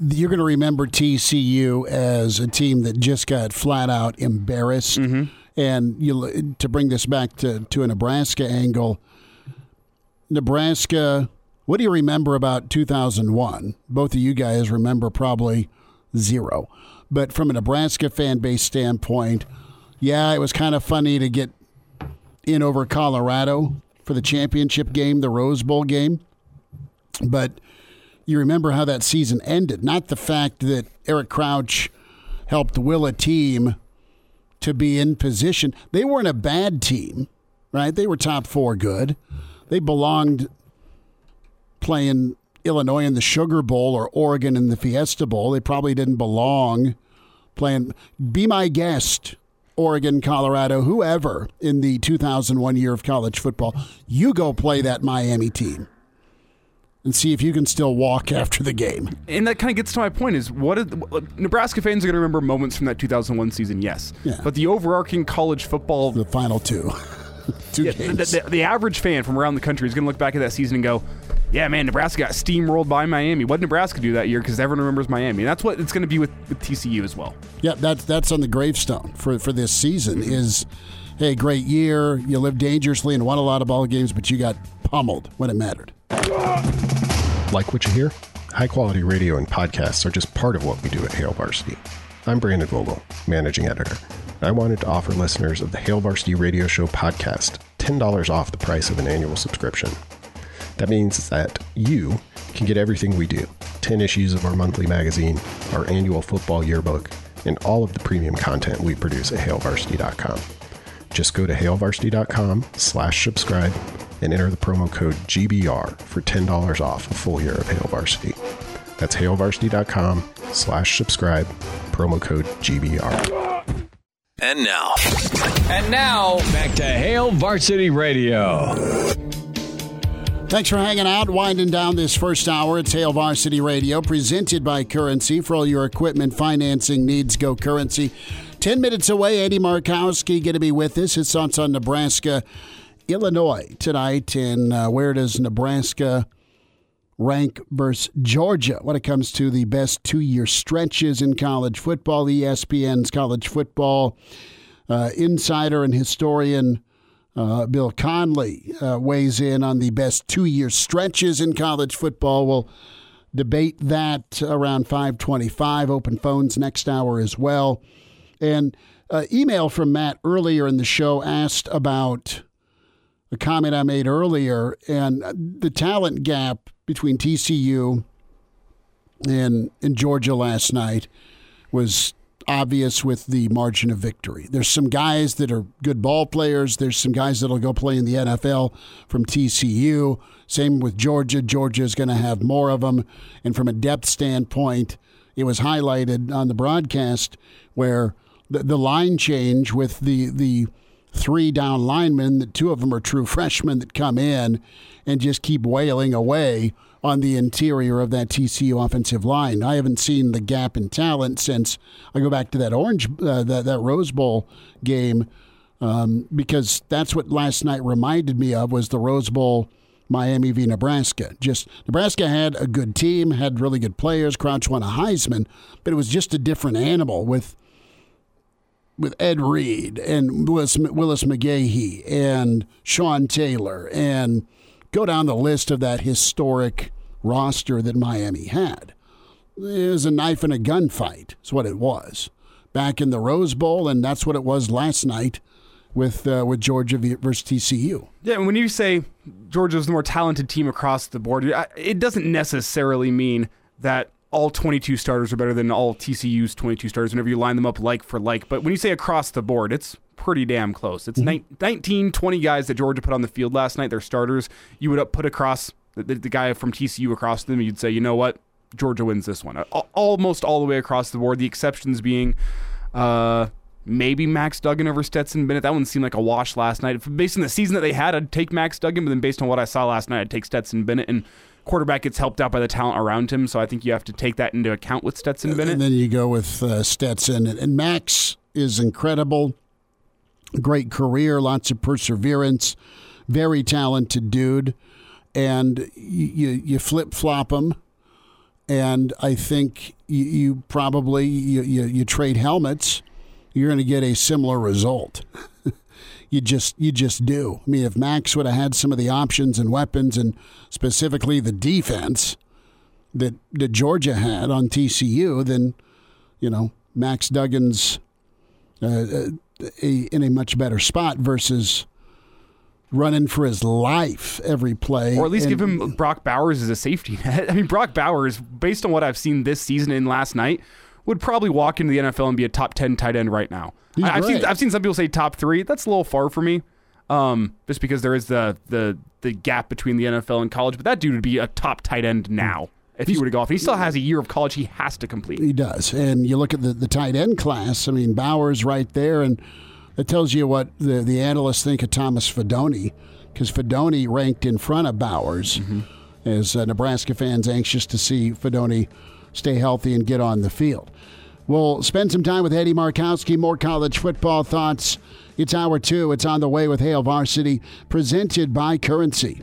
You're going to remember T C U as a team that just got flat-out embarrassed. Mm-hmm. And you, to bring this back to, to a Nebraska angle, Nebraska... What do you remember about two thousand one? Both of you guys remember probably zero. But from a Nebraska fan base standpoint, yeah, it was kind of funny to get in over Colorado for the championship game, the Rose Bowl game. But you remember how that season ended. Not the fact that Eric Crouch helped will a team to be in position. They weren't a bad team, right? They were top four good. They belonged... playing Illinois in the Sugar Bowl or Oregon in the Fiesta Bowl. They probably didn't belong playing, be my guest, Oregon, Colorado, whoever in the two thousand one year of college football. You go play that Miami team and see if you can still walk after the game. And that kind of gets to my point is, what are the, Nebraska fans are going to remember moments from that two thousand one season, yes. Yeah. But the overarching college football... The final two. two yeah, games. The, the, the average fan from around the country is going to look back at that season and go... Yeah, man, Nebraska got steamrolled by Miami. What did Nebraska do that year? Because everyone remembers Miami. And that's what it's going to be with, with T C U as well. Yeah, that's that's on the gravestone for, for this season is, hey, great year. You lived dangerously and won a lot of ball games, but you got pummeled when it mattered. Like what you hear? High-quality radio and podcasts are just part of what we do at Hail Varsity. I'm Brandon Vogel, managing editor. I wanted to offer listeners of the Hail Varsity Radio Show podcast ten dollars off the price of an annual subscription. That means that you can get everything we do, ten issues of our monthly magazine, our annual football yearbook, and all of the premium content we produce at hail varsity dot com. Just go to hail varsity dot com slash subscribe and enter the promo code G B R for ten dollars off a full year of Hail Varsity. That's hail varsity dot com slash subscribe, promo code G B R. And now. And now, back to Hail Varsity Radio. Thanks for hanging out, winding down this first hour. It's Hail Varsity Radio, presented by Currency. For all your equipment financing needs, go Currency. Ten minutes away, Andy Markowski going to be with us. His thoughts on Nebraska, Illinois tonight, and uh, where does Nebraska rank versus Georgia when it comes to the best two-year stretches in college football? E S P N's college football uh, insider and historian uh, Bill Connelly uh, weighs in on the best two-year stretches in college football. We'll debate that around five twenty-five. Open phones next hour as well. And uh, email from Matt earlier in the show asked about a comment I made earlier and the talent gap between T C U and, and Georgia last night was obvious with the margin of victory. There's some guys that are good ball players. There's some guys that'll go play in the N F L from T C U. Same with Georgia. Georgia's going to have more of them. And from a depth standpoint, it was highlighted on the broadcast where the, the line change with the the three down linemen, the two of them are true freshmen that come in and just keep wailing away on the interior of that T C U offensive line. I haven't seen the gap in talent since I go back to that Orange, uh, that, that Rose Bowl game, um, because that's what last night reminded me of was the Rose Bowl Miami v. Nebraska. Just Nebraska had a good team, had really good players. Crouch won a Heisman, but it was just a different animal with with Ed Reed and Willis, Willis McGahee and Sean Taylor and go down the list of that historic roster that Miami had. It was a knife and a gunfight is what it was back in the Rose Bowl, and that's what it was last night with uh, with Georgia versus T C U. Yeah, and when you say Georgia's the more talented team across the board, it doesn't necessarily mean that all twenty-two starters are better than all T C U's twenty-two starters whenever you line them up like for like. But when you say across the board, it's pretty damn close. It's mm-hmm. nineteen, twenty guys that Georgia put on the field last night, their starters. You would put across the, the, the guy from T C U across them, you'd say, you know what, Georgia wins this one. Al- almost all the way across the board, the exceptions being uh, maybe Max Duggan over Stetson Bennett. That one seemed like a wash last night. Based on the season that they had, I'd take Max Duggan, but then based on what I saw last night, I'd take Stetson Bennett. And quarterback gets helped out by the talent around him, so I think you have to take that into account with Stetson Bennett. And then you go with uh, Stetson. And Max is incredible. Great career, lots of perseverance, very talented dude. And you, you flip-flop him. And I think you, you probably, you, you, you trade helmets, you're going to get a similar result. You just you just do. I mean, if Max would have had some of the options and weapons and specifically the defense that, that Georgia had on T C U, then, you know, Max Duggan's uh, a, in a much better spot versus running for his life every play. Or at least and, give him Brock Bowers as a safety net. I mean, Brock Bowers, based on what I've seen this season and last night, would probably walk into the N F L and be a top ten tight end right now. I, I've seen I've seen some people say top three. That's a little far for me, um, just because there is the the the gap between the N F L and college. But that dude would be a top tight end now if He's, he were to go off. He still has a year of college he has to complete. He does. And you look at the, the tight end class. I mean, Bowers right there, and it tells you what the, the analysts think of Thomas Fedoni, because Fedoni ranked in front of Bowers, mm-hmm. as uh, Nebraska fans anxious to see Fedoni stay healthy and get on the field. We'll spend some time with Eddie Markowski, more college football thoughts. It's hour two. It's on the way with Hail Varsity, presented by Currency.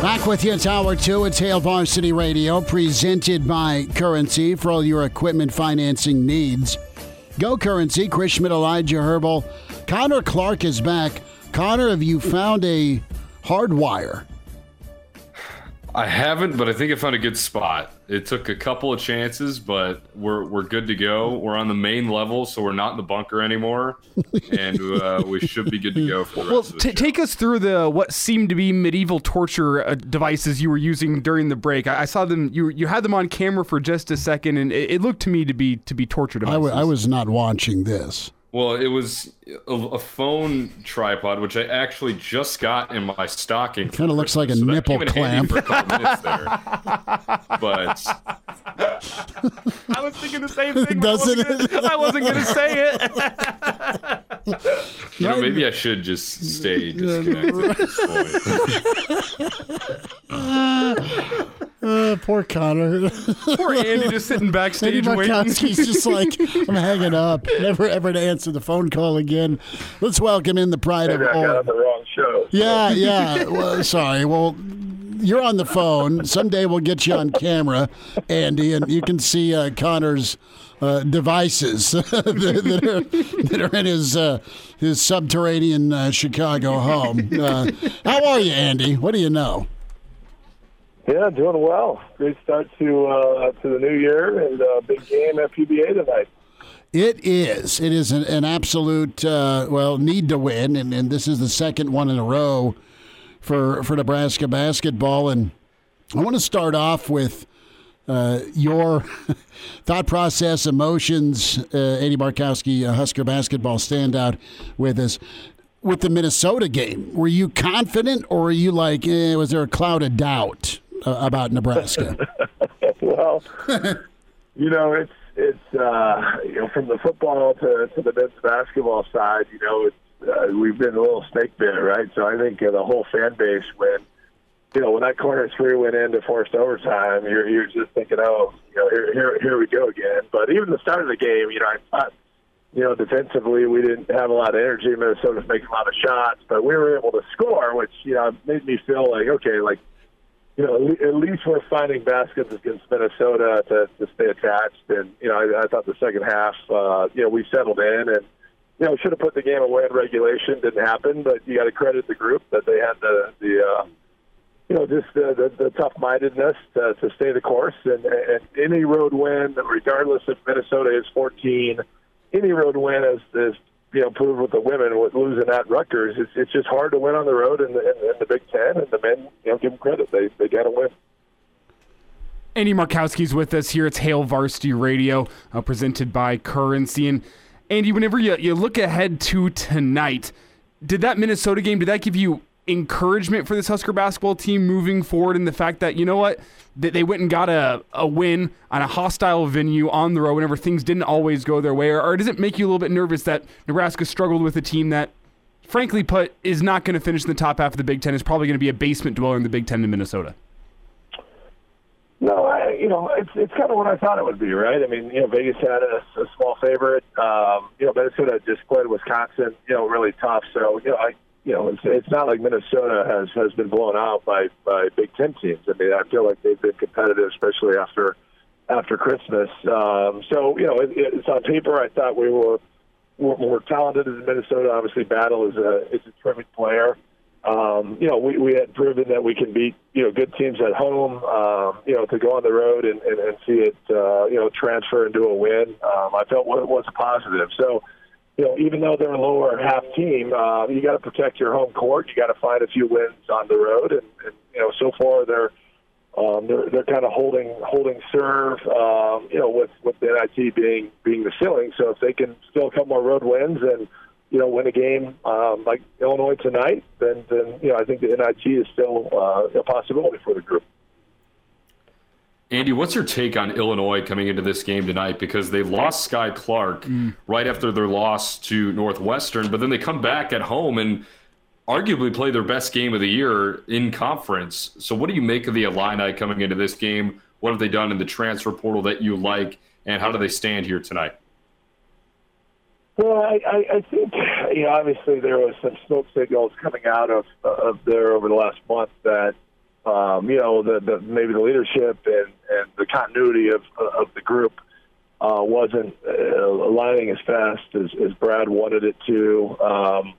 Back with you. It's hour two. It's Hail Varsity Radio, presented by Currency. For all your equipment financing needs, go Currency. Chris Schmidt, Elijah Herbal. Connor Clark is back. Connor, have you found a hard wire? I haven't, but I think I found a good spot. It took a couple of chances, but we're we're good to go. We're on the main level, so we're not in the bunker anymore, and uh, we should be good to go for the rest well, of the t- take us through the what seemed to be medieval torture uh, devices you were using during the break. I, I saw them. You you had them on camera for just a second, and it, it looked to me to be to be torture devices. I, w- I was not watching this. Well, it was a, a phone tripod, which I actually just got in my stocking. It kind of looks like a so nipple clamp. For a couple minutes there. But I was thinking the same thing. Doesn't it? I wasn't going to say it. You know, maybe I should just stay disconnected at this point. Uh, poor Connor. Poor Andy just sitting backstage Andy waiting. He's just like, I'm hanging up. Never ever to answer the phone call again. Let's welcome in the pride maybe of all. I got on the wrong show. Yeah, yeah. Well, sorry. Well, you're on the phone. Someday we'll get you on camera, Andy, and you can see uh, Connor's uh, devices that, that, are, that are in his uh, his subterranean uh, Chicago home. Uh, how are you, Andy? What do you know? Yeah, doing well. Great start to uh, to the new year and a uh, big game at P B A tonight. It is. It is an, an absolute, uh, well, need to win, and, and this is the second one in a row for, for Nebraska basketball. And I want to start off with uh, your thought process, emotions, uh, Andy Markowski, uh, Husker basketball standout with us. With the Minnesota game, were you confident or were you like, eh, was there a cloud of doubt? Uh, about Nebraska? Well, you know, it's it's uh, you know, from the football to, to the men's basketball side, you know, it's, uh, we've been a little snake bit, right? So I think uh, the whole fan base, when you know when that corner three went into forced overtime, you're you're just thinking, oh, you know, here here here we go again. But even the start of the game, you know, I thought, you know, defensively we didn't have a lot of energy. Minnesota's making a lot of shots, but we were able to score, which you know made me feel like okay, like. You know, at least we're finding baskets against Minnesota to, to stay attached. And, you know, I, I thought the second half, uh, you know, we settled in and, you know, should have put the game away in regulation. Didn't happen, but you got to credit the group that they had the, the uh, you know, just the, the, the tough-mindedness to, to stay the course. And, and any road win, regardless if Minnesota is fourteen, any road win is, is you know, proved with the women with losing at Rutgers. It's it's just hard to win on the road in the, in, in the Big Ten, and the men, you know, give them credit. They they got to win. Andy Markowski's with us here. It's Hail Varsity Radio, uh, presented by Currency. And Andy, whenever you you look ahead to tonight, did that Minnesota game, did that give you encouragement for this Husker basketball team moving forward, and the fact that, you know what, that they went and got a, a win on a hostile venue on the road whenever things didn't always go their way? Or, or does it make you a little bit nervous that Nebraska struggled with a team that, frankly put, is not going to finish in the top half of the Big Ten, is probably going to be a basement dweller in the Big Ten in Minnesota? No, I, you know, it's it's kind of what I thought it would be, right? I mean, you know, Vegas had a, a small favorite. Um, you know, Minnesota just played Wisconsin, you know, really tough. So, you know, I You know, it's, it's not like Minnesota has, has been blown out by, by Big Ten teams. I mean, I feel like they've been competitive, especially after after Christmas. Um, so, you know, it, it's on paper. I thought we were we're, we're talented as Minnesota. Obviously, Battle is a is a terrific player. Um, you know, we, we had proven that we can beat, you know, good teams at home. Um, you know, to go on the road and, and, and see it, uh, you know, transfer into a win. Um, I felt it was positive. So. You know, even though they're a lower half team, uh, you got to protect your home court. You got to find a few wins on the road, and, and you know, so far they're um, they're they're kind of holding holding serve. Um, you know, with with the N I T being being the ceiling, so if they can still come more road wins and you know win a game um, like Illinois tonight, then then you know I think the N I T is still uh, a possibility for the group. Andy, what's your take on Illinois coming into this game tonight? Because they lost Sky Clark mm. right after their loss to Northwestern, but then they come back at home and arguably play their best game of the year in conference. So what do you make of the Illini coming into this game? What have they done in the transfer portal that you like, and how do they stand here tonight? Well, I, I, I think, you know, obviously there was some smoke signals coming out of, of there over the last month that, Um, you know, the, the, maybe the leadership and, and the continuity of of the group uh, wasn't uh, aligning as fast as, as Brad wanted it to. Um,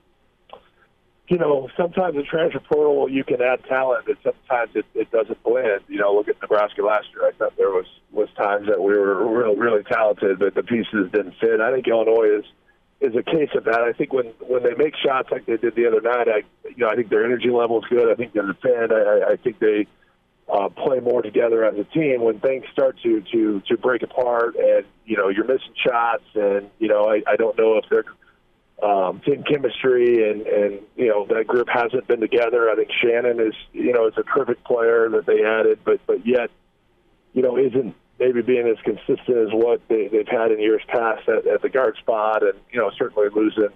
you know, sometimes the transfer portal, you can add talent, but sometimes it, it doesn't blend. You know, look at Nebraska last year. I thought there was, was times that we were real, really talented, but the pieces didn't fit. I think Illinois is is a case of that. I think when, when they make shots like they did the other night, I you know I think their energy level is good. I think they're defend. I, I think they uh, play more together as a team. When things start to, to, to break apart, and you know you're missing shots, and you know I, I don't know if they're um, team chemistry, and, and you know that group hasn't been together. I think Shannon is you know is a terrific player that they added, but but yet you know isn't maybe being as consistent as what they, they've had in years past at, at the guard spot, and, you know, certainly losing,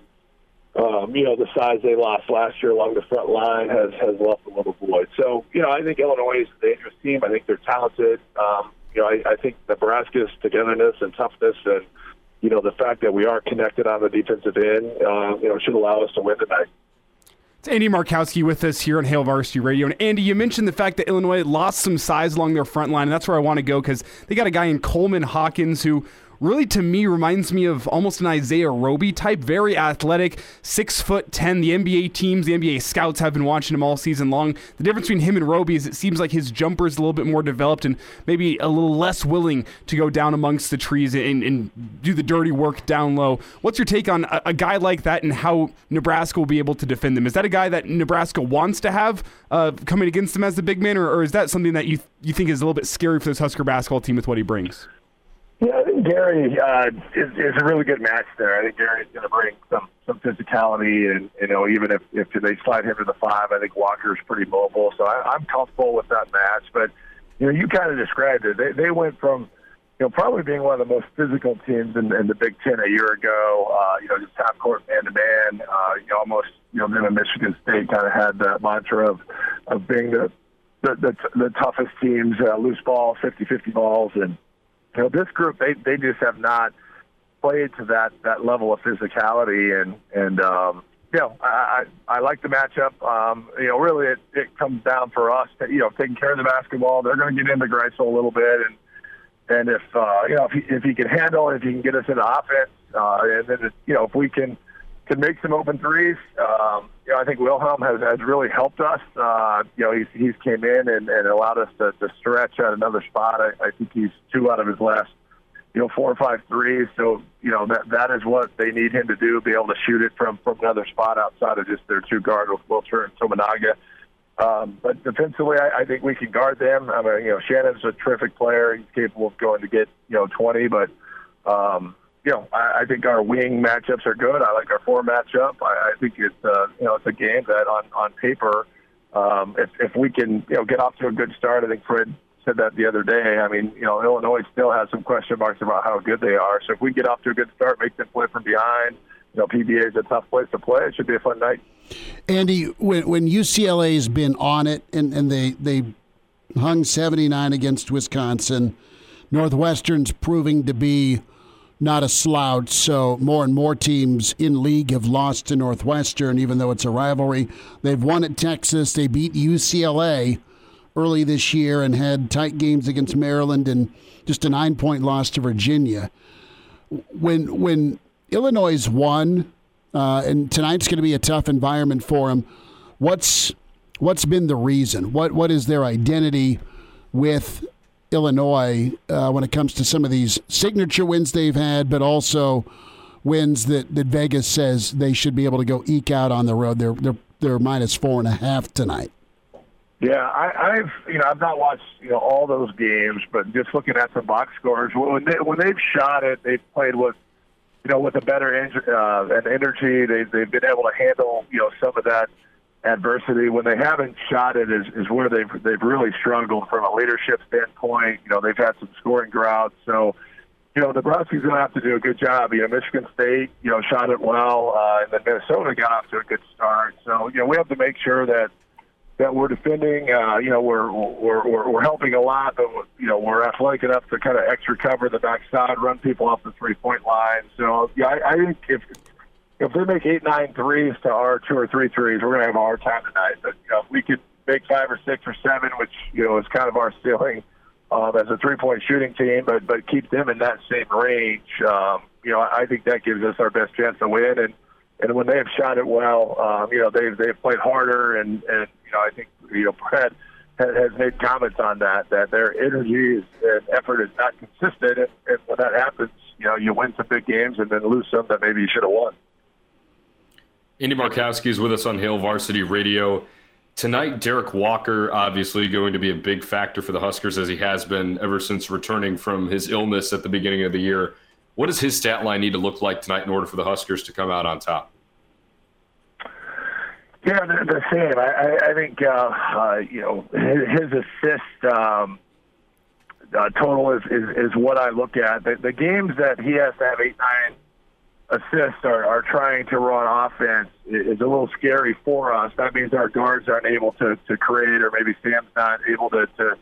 um, you know, the size they lost last year along the front line has, has left a little void. So, you know, I think Illinois is a dangerous team. I think they're talented. Um, you know, I, I think Nebraska's togetherness and toughness and, you know, the fact that we are connected on the defensive end, uh, you know, should allow us to win tonight. Andy Markowski with us here on Hail Varsity Radio. And Andy, you mentioned the fact that Illinois lost some size along their front line, and that's where I want to go, because they got a guy in Coleman Hawkins who really, to me, reminds me of almost an Isaiah Roby type, very athletic, six foot ten. The N B A teams, the N B A scouts have been watching him all season long. The difference between him and Roby is it seems like his jumper is a little bit more developed and maybe a little less willing to go down amongst the trees and, and do the dirty work down low. What's your take on a, a guy like that and how Nebraska will be able to defend them? Is that a guy that Nebraska wants to have uh, coming against them as the big man, or, or is that something that you, you think is a little bit scary for this Husker basketball team with what he brings? Yeah, I think Gary uh, is, is a really good match there. I think Gary's going to bring some, some physicality, and you know, even if, if they slide him to the five, I think Walker's pretty mobile. So I, I'm comfortable with that match. But you know, you kind of described it. They they went from you know probably being one of the most physical teams in, in the Big Ten a year ago. Uh, you know, just top court man to man. You know, almost you know them and Michigan State kind of had that mantra of of being the the the, the toughest teams, uh, loose ball, fifty-fifty balls, and you know, this group, they, they just have not played to that, that level of physicality. And, and um, you know, I, I, I like the matchup. Um, you know, really it, it comes down for us to, you know, taking care of the basketball. They're going to get into Greisel a little bit. And and if, uh, you know, if he, if he can handle it, if he can get us into offense, uh, and then, it, you know, if we can, can make some open threes, um, you know, I think Wilhelm has, has really helped us. Uh, you know, he's he's came in and, and allowed us to, to stretch at another spot. I, I think he's two out of his last, you know, four or five threes. So, you know, that that is what they need him to do, be able to shoot it from, from another spot outside of just their two guard with Wilcher and Tominaga. Um, but defensively, I, I think we can guard them. I mean, you know, Shannon's a terrific player. He's capable of going to get, you know, twenty, but um, – you know, I, I think our wing matchups are good. I like our four matchup. I, I think it's uh, you know it's a game that on on paper, um, if if we can you know get off to a good start, I think Fred said that the other day. I mean, you know, Illinois still has some question marks about how good they are. So if we get off to a good start, make them play from behind. You know, P B A is a tough place to play. It should be a fun night. Andy, when when U C L A has been on it and and they they hung seventy-nine against Wisconsin, Northwestern's proving to be not a slouch, so more and more teams in league have lost to Northwestern, even though it's a rivalry. They've won at Texas. They beat U C L A early this year and had tight games against Maryland and just a nine-point loss to Virginia. When when Illinois won, uh, and tonight's going to be a tough environment for them, what's what's been the reason? What what is their identity with Illinois uh, when it comes to some of these signature wins they've had, but also wins that, that Vegas says they should be able to go eke out on the road? They're they're they're minus four and a half tonight. Yeah, I, I've you know I've not watched you know all those games, but just looking at the box scores, when they when they've shot it, they've played with you know with a better uh, an energy. They they've been able to handle you know some of that adversity. When they haven't shot it is, is where they've they've really struggled from a leadership standpoint. You know, they've had some scoring droughts. So, you know, Nebraska's going to have to do a good job. You know, Michigan State, you know, shot it well, uh, and then Minnesota got off to a good start. So, you know, we have to make sure that that we're defending. Uh, you know, we're we're, we're we're helping a lot, but you know, we're athletic enough to kind of extra cover the backside, run people off the three-point line. So, yeah, I, I think if. If they make eight, nine threes to our two or three threes, we're going to have a hard time tonight. But you know, if we could make five or six or seven, which you know is kind of our ceiling um, as a three-point shooting team, but but keep them in that same range, um, you know, I think that gives us our best chance to win. And and when they have shot it well, um, you know, they've they've played harder, and, and you know, I think you know Brad has made comments on that, that their energy and effort is not consistent, and, and when that happens, you know, you win some big games and then lose some that maybe you should have won. Andy Markowski is with us on Hail Varsity Radio. Tonight, Derek Walker, obviously going to be a big factor for the Huskers, as he has been ever since returning from his illness at the beginning of the year. What does his stat line need to look like tonight in order for the Huskers to come out on top? Yeah, the, the same. I, I think, uh, uh, you know, his, his assist um, uh, total is, is, is what I look at. The, the games that he has to have eight, nine assists are, are trying to run offense is a little scary for us. That means our guards aren't able to, to create, or maybe Sam's not able to, to,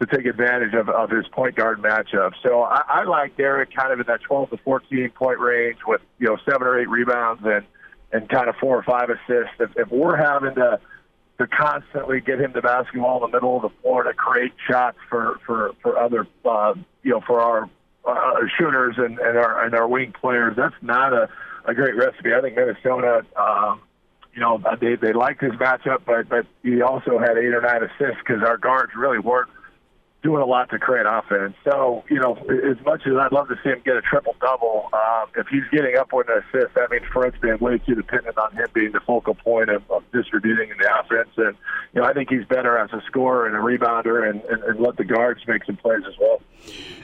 to take advantage of, of his point guard matchup. So I, I like Derek kind of in that twelve to fourteen point range with, you know, seven or eight rebounds and, and kind of four or five assists. If, if we're having to, to constantly get him the basketball in the middle of the floor to create shots for, for, for other, uh, you know, for our, Uh, shooters and, and our and our wing players, that's not a, a great recipe. I think Minnesota, um, you know, they they liked his matchup, but but he also had eight or nine assists because our guards really weren't doing a lot to create offense. So, you know, as much as I'd love to see him get a triple double, um, if he's getting up with an assist, that means Fred's being way too dependent on him being the focal point of, of distributing in the offense. And you know, I think he's better as a scorer and a rebounder, and, and, and let the guards make some plays as well.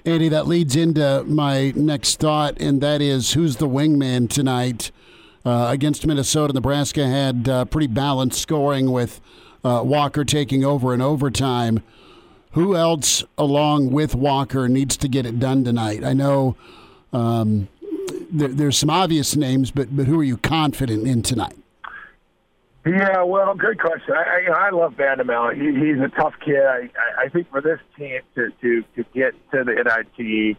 Andy, that leads into my next thought, and that is, who's the wingman tonight uh, against Minnesota? Nebraska had uh, pretty balanced scoring with uh, Walker taking over in overtime. Who else, along with Walker, needs to get it done tonight? I know um, there, there's some obvious names, but but who are you confident in tonight? Yeah, well, good question. I, I, I love Vandemel. He, he's a tough kid. I, I think for this team to, to, to get to the N I T,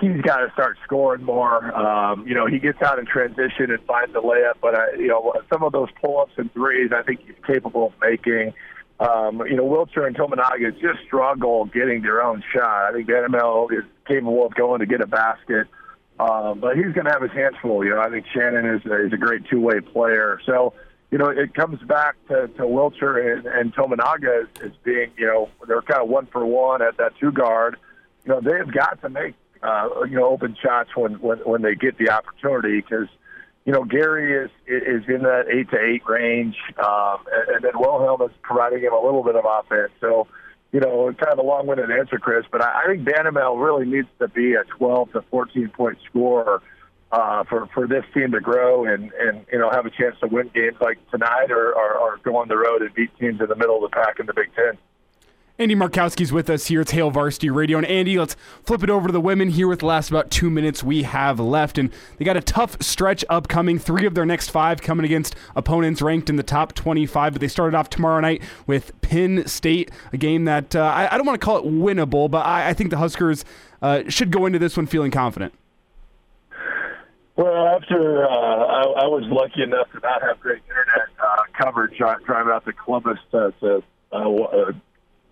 he's got to start scoring more. Um, you know, he gets out in transition and finds a layup, but I, you know, some of those pull-ups and threes, I think he's capable of making. Um, you know, Wilcher and Tominaga just struggle getting their own shot. I think Vandemel is capable of going to get a basket, um, but he's going to have his hands full. You know, I think Shannon is a, is a great two-way player, so. You know, it comes back to, to Wilcher and, and Tominaga as, as being, you know, they're kind of one for one at that two guard. You know, they've got to make, uh, you know, open shots when, when, when they get the opportunity, because, you know, Gary is is in that eight to eight range, um, and, and then Wilhelm is providing him a little bit of offense. So, you know, it's kind of a long-winded answer, Chris, but I, I think Vandemel really needs to be a twelve to fourteen point scorer. Uh, for, for this team to grow and, and, you know, have a chance to win games like tonight, or, or, or go on the road and beat teams in the middle of the pack in the Big Ten. Andy Markowski's with us here. It's Hail Varsity Radio. And, Andy, let's flip it over to the women here with the last about two minutes we have left. And they got a tough stretch upcoming. Three of their next five coming against opponents ranked in the top twenty-five. But they started off tomorrow night with Penn State, a game that uh, I, I don't want to call it winnable, but I, I think the Huskers uh, should go into this one feeling confident. Well, after uh, I, I was lucky enough to not have great internet uh, coverage driving out to Columbus to, to uh,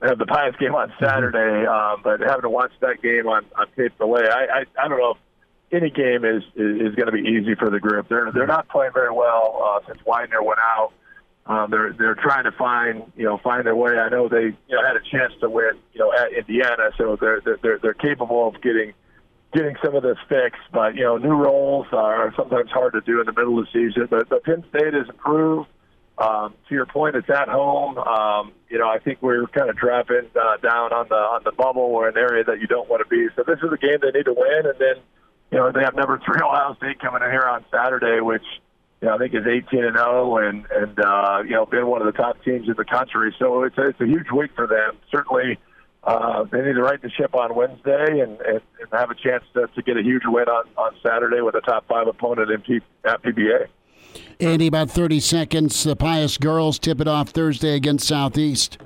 have the Pius game on Saturday, uh, but having to watch that game on, on tape delay, I, I, I don't know if any game is, is, is going to be easy for the group. They're they're not playing very well uh, since Widener went out. Um, they're they're trying to find you know find their way. I know they you know had a chance to win you know at Indiana, so they're they're they're capable of getting. getting some of this fixed, but, you know, new roles are sometimes hard to do in the middle of the season, but, but Penn State has improved. Um, to your point, it's at home. Um, you know, I think we're kind of dropping uh, down on the on the bubble, or an area that you don't want to be. So this is a game they need to win, and then, you know, they have number three Ohio State coming in here on Saturday, which, you know, I think is eighteen and oh and, and uh, you know, been one of the top teams in the country. So it's a, it's a huge week for them. Certainly, Uh, they need to right the ship on Wednesday and, and, and have a chance to, to get a huge win on, on Saturday with a top five opponent in P, at P B A. Andy, about thirty seconds. The Pious girls tip it off Thursday against Southeast.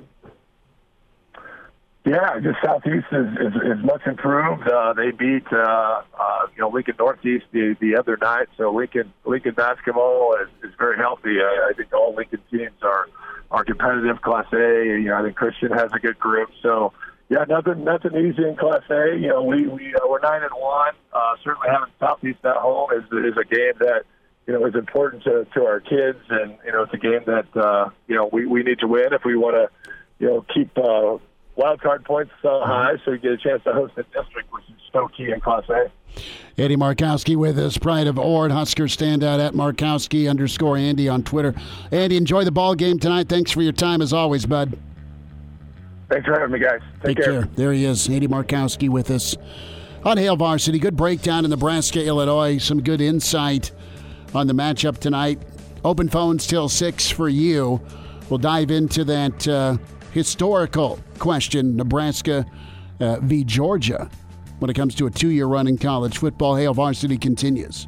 Yeah, just Southeast is, is, is much improved. Uh, they beat uh, uh, you know Lincoln Northeast the, the other night, so Lincoln Lincoln basketball is, is very healthy. Uh, I think all Lincoln teams are. Our competitive Class A, you know, I think Christian has a good group. So, yeah, nothing, nothing easy in Class A. You know, we we uh, we're nine and one. Uh, certainly having Southeast at home is is a game that you know, is important to, to our kids. And, you know, it's a game that, uh, you know, we, we need to win if we want to, you know, keep uh, wild card points uh, high so we get a chance to host the district, which is so key in Class A. Andy Markowski with us, Pride of Ord, Husker standout at Markowski underscore Andy on Twitter. Andy, enjoy the ball game tonight. Thanks for your time as always, bud. Thanks for having me, guys. Take, Take care. care. There he is, Andy Markowski with us on Hail Varsity. Good breakdown in Nebraska, Illinois. Some good insight on the matchup tonight. Open phones till six for you. We'll dive into that uh, historical question, Nebraska uh, v. Georgia, when it comes to a two-year run in college football. Hail Varsity continues.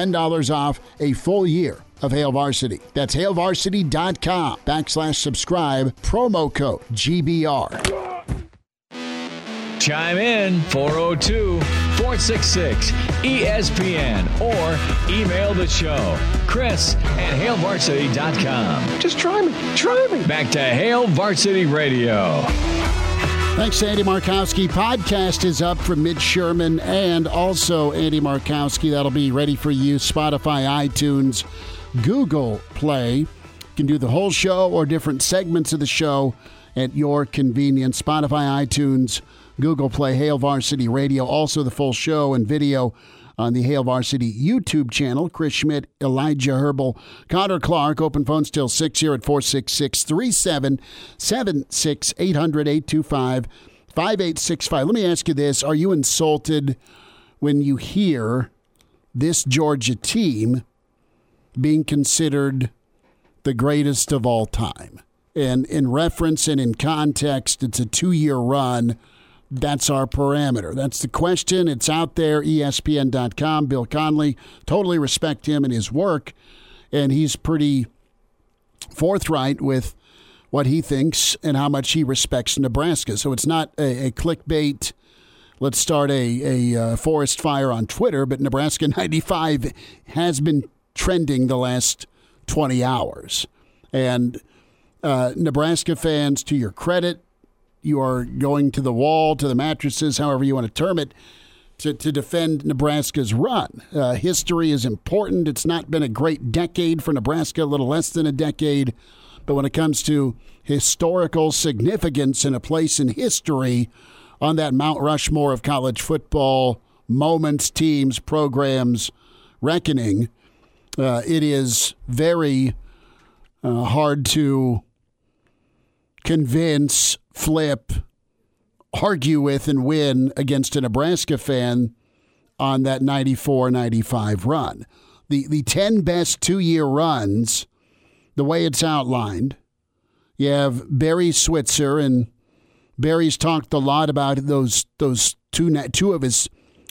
ten dollars off a full year of Hail Varsity. That's hail varsity dot com backslash subscribe, promo code G B R. Chime in four oh two, four six six, E S P N or email the show, Chris at hail varsity dot com. Just try me, try me. Back to Hail Varsity Radio. Thanks to Andy Markowski. Podcast is up from Mitch Sherman and also Andy Markowski. That'll be ready for you. Spotify, iTunes, Google Play. You can do the whole show or different segments of the show at your convenience. Spotify, iTunes, Google Play, Hail Varsity Radio. Also the full show and video on the Hail Varsity YouTube channel. Chris Schmidt, Elijah Herbel, Connor Clark. Open phones till six here at four six six, three seven seven six, eight hundred, eight two five, five eight six five. Let me ask you this. Are you insulted when you hear this Georgia team being considered the greatest of all time? And in reference and in context, it's a two-year run. That's our parameter. That's the question. It's out there, E S P N dot com. Bill Connelly, totally respect him and his work, and he's pretty forthright with what he thinks and how much he respects Nebraska. So it's not a, a clickbait, let's start a, a uh, forest fire on Twitter, but Nebraska ninety-five has been trending the last twenty hours. And uh, Nebraska fans, to your credit, you are going to the wall, to the mattresses, however you want to term it, to, to defend Nebraska's run. Uh, history is important. It's not been a great decade for Nebraska, a little less than a decade. But when it comes to historical significance and a place in history on that Mount Rushmore of college football, moments, teams, programs, reckoning, uh, it is very uh, hard to convince, flip, argue with, and win against a Nebraska fan on that ninety-four ninety-five run. The the ten best two-year runs, the way it's outlined, you have Barry Switzer, and Barry's talked a lot about those those two two of his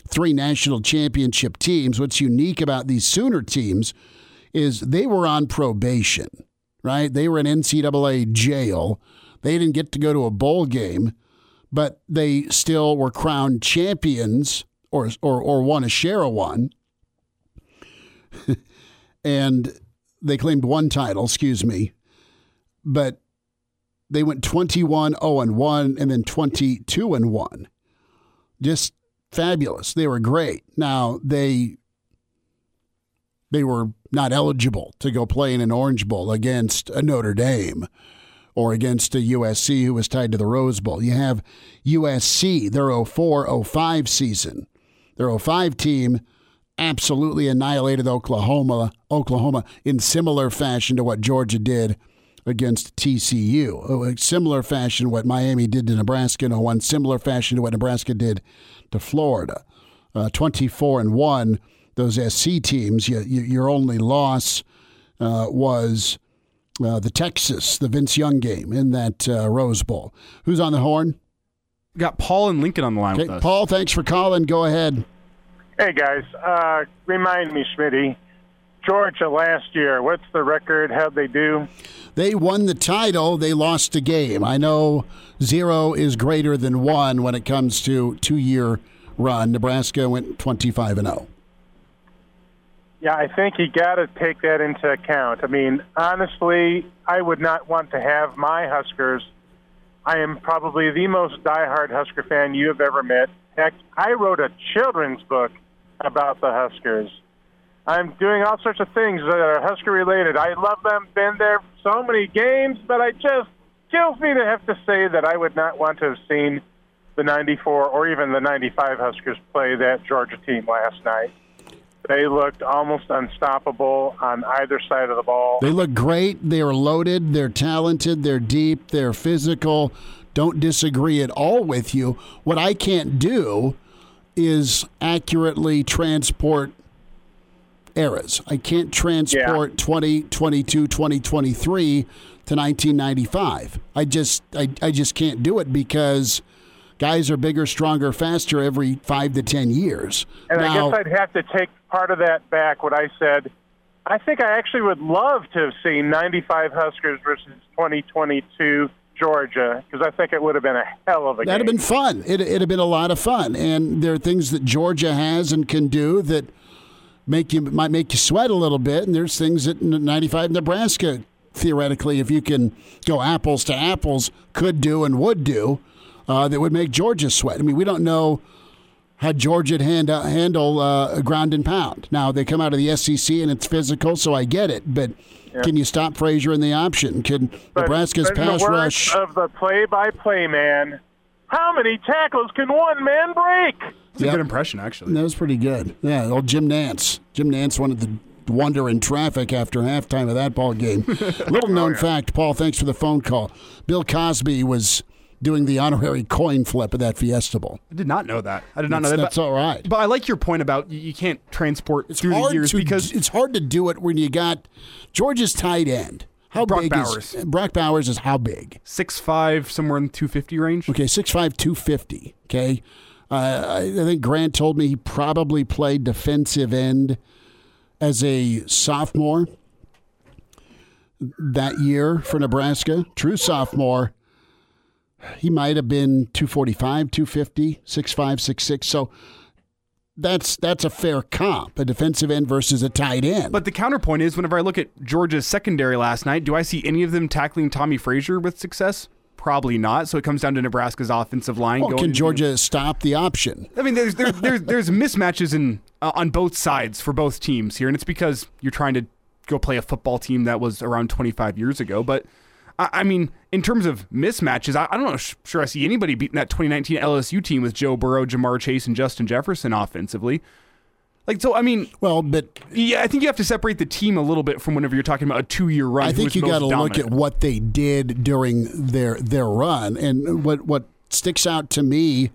three national championship teams. What's unique about these Sooner teams is they were on probation, right? They were in N C double A jail. They didn't get to go to a bowl game, but they still were crowned champions or or, or won a share of one. And they claimed one title, excuse me. But they went twenty-one oh and one and then twenty-two and one. Just fabulous. They were great. Now, they they were not eligible to go play in an Orange Bowl against a Notre Dame or against a U S C who was tied to the Rose Bowl. You have U S C, their oh four oh five season. Their oh five team absolutely annihilated Oklahoma, Oklahoma in similar fashion to what Georgia did against T C U. Similar fashion what Miami did to Nebraska in oh one. Similar fashion to what Nebraska did to Florida. Uh, twenty-four and one, those S C teams, you, you, your only loss uh, was... Uh, the Texas, the Vince Young game in that uh, Rose Bowl. Who's on the horn? We got Paul and Lincoln on the line okay, with us. Paul, thanks for calling. Go ahead. Hey, guys. Uh, remind me, Schmitty, Georgia last year, what's the record? How'd they do? They won the title. They lost a game. I know zero is greater than one when it comes to two-year run. Nebraska went twenty-five and oh. Yeah, I think you got to take that into account. I mean, honestly, I would not want to have my Huskers. I am probably the most diehard Husker fan you have ever met. Heck, I wrote a children's book about the Huskers. I'm doing all sorts of things that are Husker-related. I love them, been there so many games, but I just kills me to have to say that I would not want to have seen the ninety-four or even the ninety-five Huskers play that Georgia team last night. They looked almost unstoppable on either side of the ball. They look great. They are loaded. They're talented. They're deep. They're physical. Don't disagree at all with you. What I can't do is accurately transport eras. I can't transport yeah. twenty twenty-two, twenty twenty-three to nineteen ninety-five. I just, I, I just can't do it because guys are bigger, stronger, faster every five to ten years. And now, I guess I'd have to take part of that back, what I said. I think I actually would love to have seen ninety-five Huskers versus twenty twenty-two Georgia, because I think it would have been a hell of a that'd game. That would have been fun. It would have been a lot of fun. And there are things that Georgia has and can do that make you might make you sweat a little bit. And there's things that ninety-five Nebraska, theoretically, if you can go apples to apples, could do and would do. Uh, that would make Georgia sweat. I mean, we don't know how Georgia'd hand, uh, handle uh, a ground and pound. Now, they come out of the S E C and it's physical, so I get it. But yeah. Can you stop Frazier in the option? Can but, Nebraska's but pass the rush of the play-by-play man? How many tackles can one man break? That's yep. a good impression, actually. That was pretty good. Yeah, old Jim Nantz. Jim Nantz wanted the wonder in traffic after halftime of that ball game. Little-known oh, yeah. fact, Paul, thanks for the phone call. Bill Cosby was doing the honorary coin flip at that Fiesta Bowl. I did not know that. I did not that's, know that. That's but, all right. But I like your point about you can't transport it's through the years to, because it's hard to do it when you got Georgia's tight end. How Brock big Bowers. is Brock Bowers is how big? six five, somewhere in the two fifty range. Okay, six five, two fifty. Okay. Uh, I think Grant told me he probably played defensive end as a sophomore that year for Nebraska. True sophomore. He might have been two forty-five, two fifty, six five, six six. So that's that's a fair comp, a defensive end versus a tight end. But the counterpoint is whenever I look at Georgia's secondary last night, do I see any of them tackling Tommy Frazier with success? Probably not. So it comes down to Nebraska's offensive line. Well, going can Georgia the, stop the option? I mean, there's there, there's, there's mismatches in uh, on both sides for both teams here, and it's because you're trying to go play a football team that was around twenty-five years ago, but I mean, in terms of mismatches, I, I don't know. Sh- sure, I see anybody beating that twenty nineteen L S U team with Joe Burrow, Ja'Marr Chase, and Justin Jefferson offensively. Like, so I mean, well, but yeah, I think you have to separate the team a little bit from whenever you're talking about a two-year run. I think you got to look at what they did during their their run, and what what sticks out to me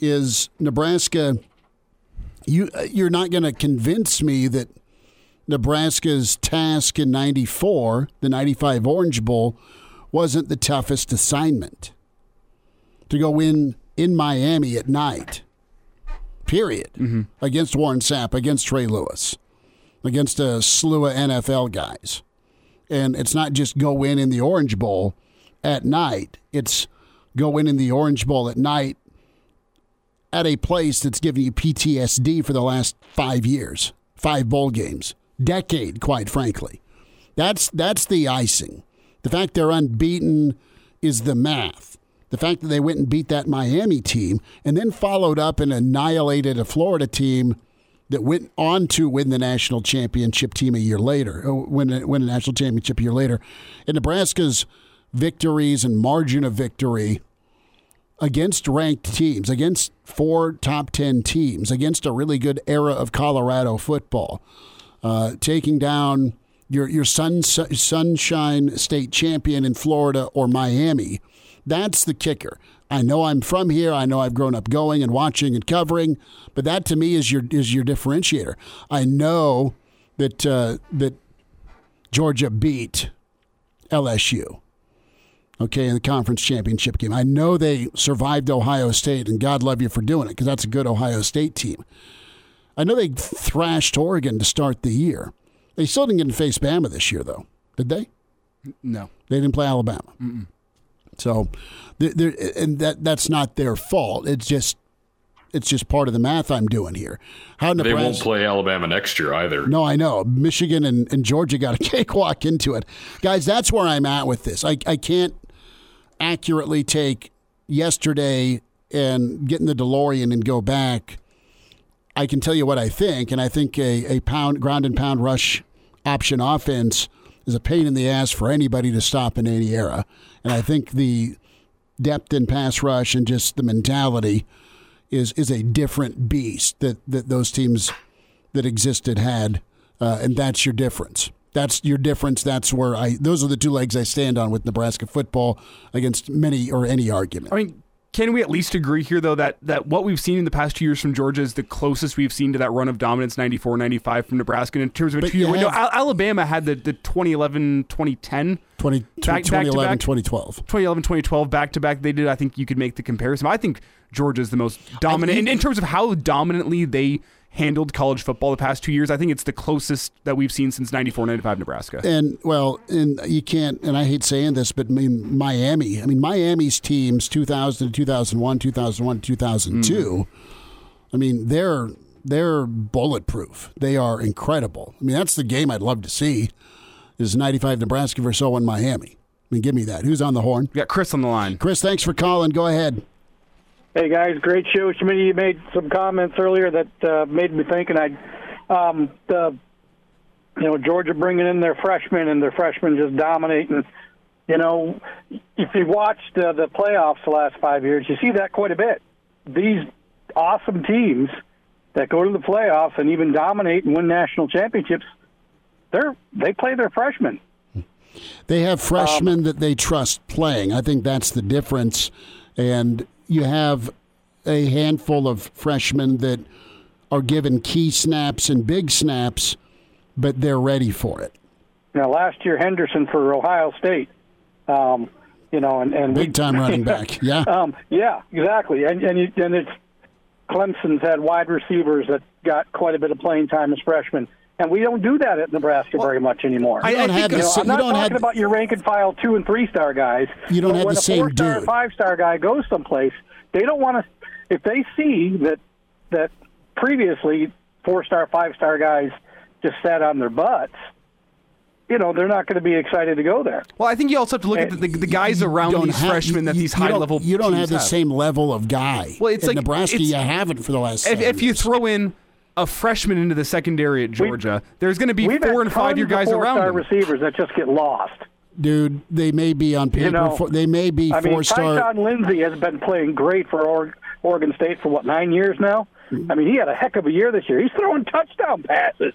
is Nebraska. You you're not going to convince me that Nebraska's task in ninety-four, the ninety-five Orange Bowl, wasn't the toughest assignment to go in in Miami at night, period, mm-hmm. against Warren Sapp, against Trey Lewis, against a slew of N F L guys. And it's not just go in in the Orange Bowl at night. It's go in in the Orange Bowl at night at a place that's given you P T S D for the last five years, five bowl games. Decade, quite frankly. That's that's the icing. The fact they're unbeaten is the math. The fact that they went and beat that Miami team and then followed up and annihilated a Florida team that went on to win the national championship team a year later, win, win a national championship a year later. And Nebraska's victories and margin of victory against ranked teams, against four top ten teams, against a really good era of Colorado football, Uh, taking down your your sun, sunshine state champion in Florida or Miami. That's the kicker. I know I'm from here. I know I've grown up going and watching and covering, but that to me is your is your differentiator. I know that uh, that Georgia beat L S U, okay, in the conference championship game. I know they survived Ohio State, and God love you for doing it because that's a good Ohio State team. I know they thrashed Oregon to start the year. They still didn't get to face Bama this year, though. Did they? No. They didn't play Alabama. Mm-mm. So, they're, they're, and that that's not their fault. It's just it's just part of the math I'm doing here. How Nebraska, they won't play Alabama next year either. No, I know. Michigan and, and Georgia got a cakewalk into it. Guys, that's where I'm at with this. I, I can't accurately take yesterday and get in the DeLorean and go back. I can tell you what I think, and I think a, a pound ground and pound rush option offense is a pain in the ass for anybody to stop in any era. And I think the depth in pass rush and just the mentality is is a different beast that, that those teams that existed had, uh, and that's your difference. That's your difference. That's where I – those are the two legs I stand on with Nebraska football against many or any argument. I mean, can we at least agree here, though, that, that what we've seen in the past two years from Georgia is the closest we've seen to that run of dominance, ninety-four ninety-five from Nebraska, in terms of a two-year window? Al- Alabama had the, the twenty eleven twenty ten twenty, back, twenty eleven twenty twelve twenty eleven twenty twelve back-to-back they did. I think you could make the comparison. I think Georgia's the most dominant. I mean, in, in terms of how dominantly they handled college football the past two years, I think it's the closest that we've seen since ninety-four ninety-five Nebraska. And, well, and you can't, and I hate saying this, but I mean, Miami. I mean, Miami's teams, two thousand, two thousand one, two thousand one, two thousand two mm. I mean, they're they're bulletproof. They are incredible. I mean, that's the game I'd love to see, is ninety-five Nebraska versus oh one Miami. I mean, give me that. Who's on the horn? We got Chris on the line. Chris, thanks for calling. Go ahead. Hey, guys, great show. Schmitty, you made some comments earlier that uh, made me think, and I, um, the, you know, Georgia bringing in their freshmen, and their freshmen just dominating. You know, if you watched uh, the playoffs the last five years, you see that quite a bit. These awesome teams that go to the playoffs and even dominate and win national championships, they're they play their freshmen. They have freshmen um, that they trust playing. I think that's the difference, and you have a handful of freshmen that are given key snaps and big snaps, but they're ready for it. Now, last year, Henderson for Ohio State, um, you know, and, and big-time running back, yeah. Um, yeah, exactly. And and, you, and it's Clemson's had wide receivers that got quite a bit of playing time as freshmen. And we don't do that at Nebraska well, very much anymore. I don't have. You know, I'm not talking have, about your rank and file two and three star guys. You don't have when the same four star, five star guy goes someplace. They don't want to. If they see that that previously four star, five star guys just sat on their butts, you know, they're not going to be excited to go there. Well, I think you also have to look and at the, the, the guys around these have, freshmen that you, these high-level You don't, you don't have the have. same level of guy. Well, it's in like, Nebraska, it's, you haven't for the last If, if you throw in a freshman into the secondary at Georgia, we've, there's going to be four- and five-year guys around them. We've had receivers that just get lost. Dude, they may be on paper. You know, four, they may be I four-star. Mean, Tyson Lindsey has been playing great for Oregon State for, what, nine years now? I mean, he had a heck of a year this year. He's throwing touchdown passes.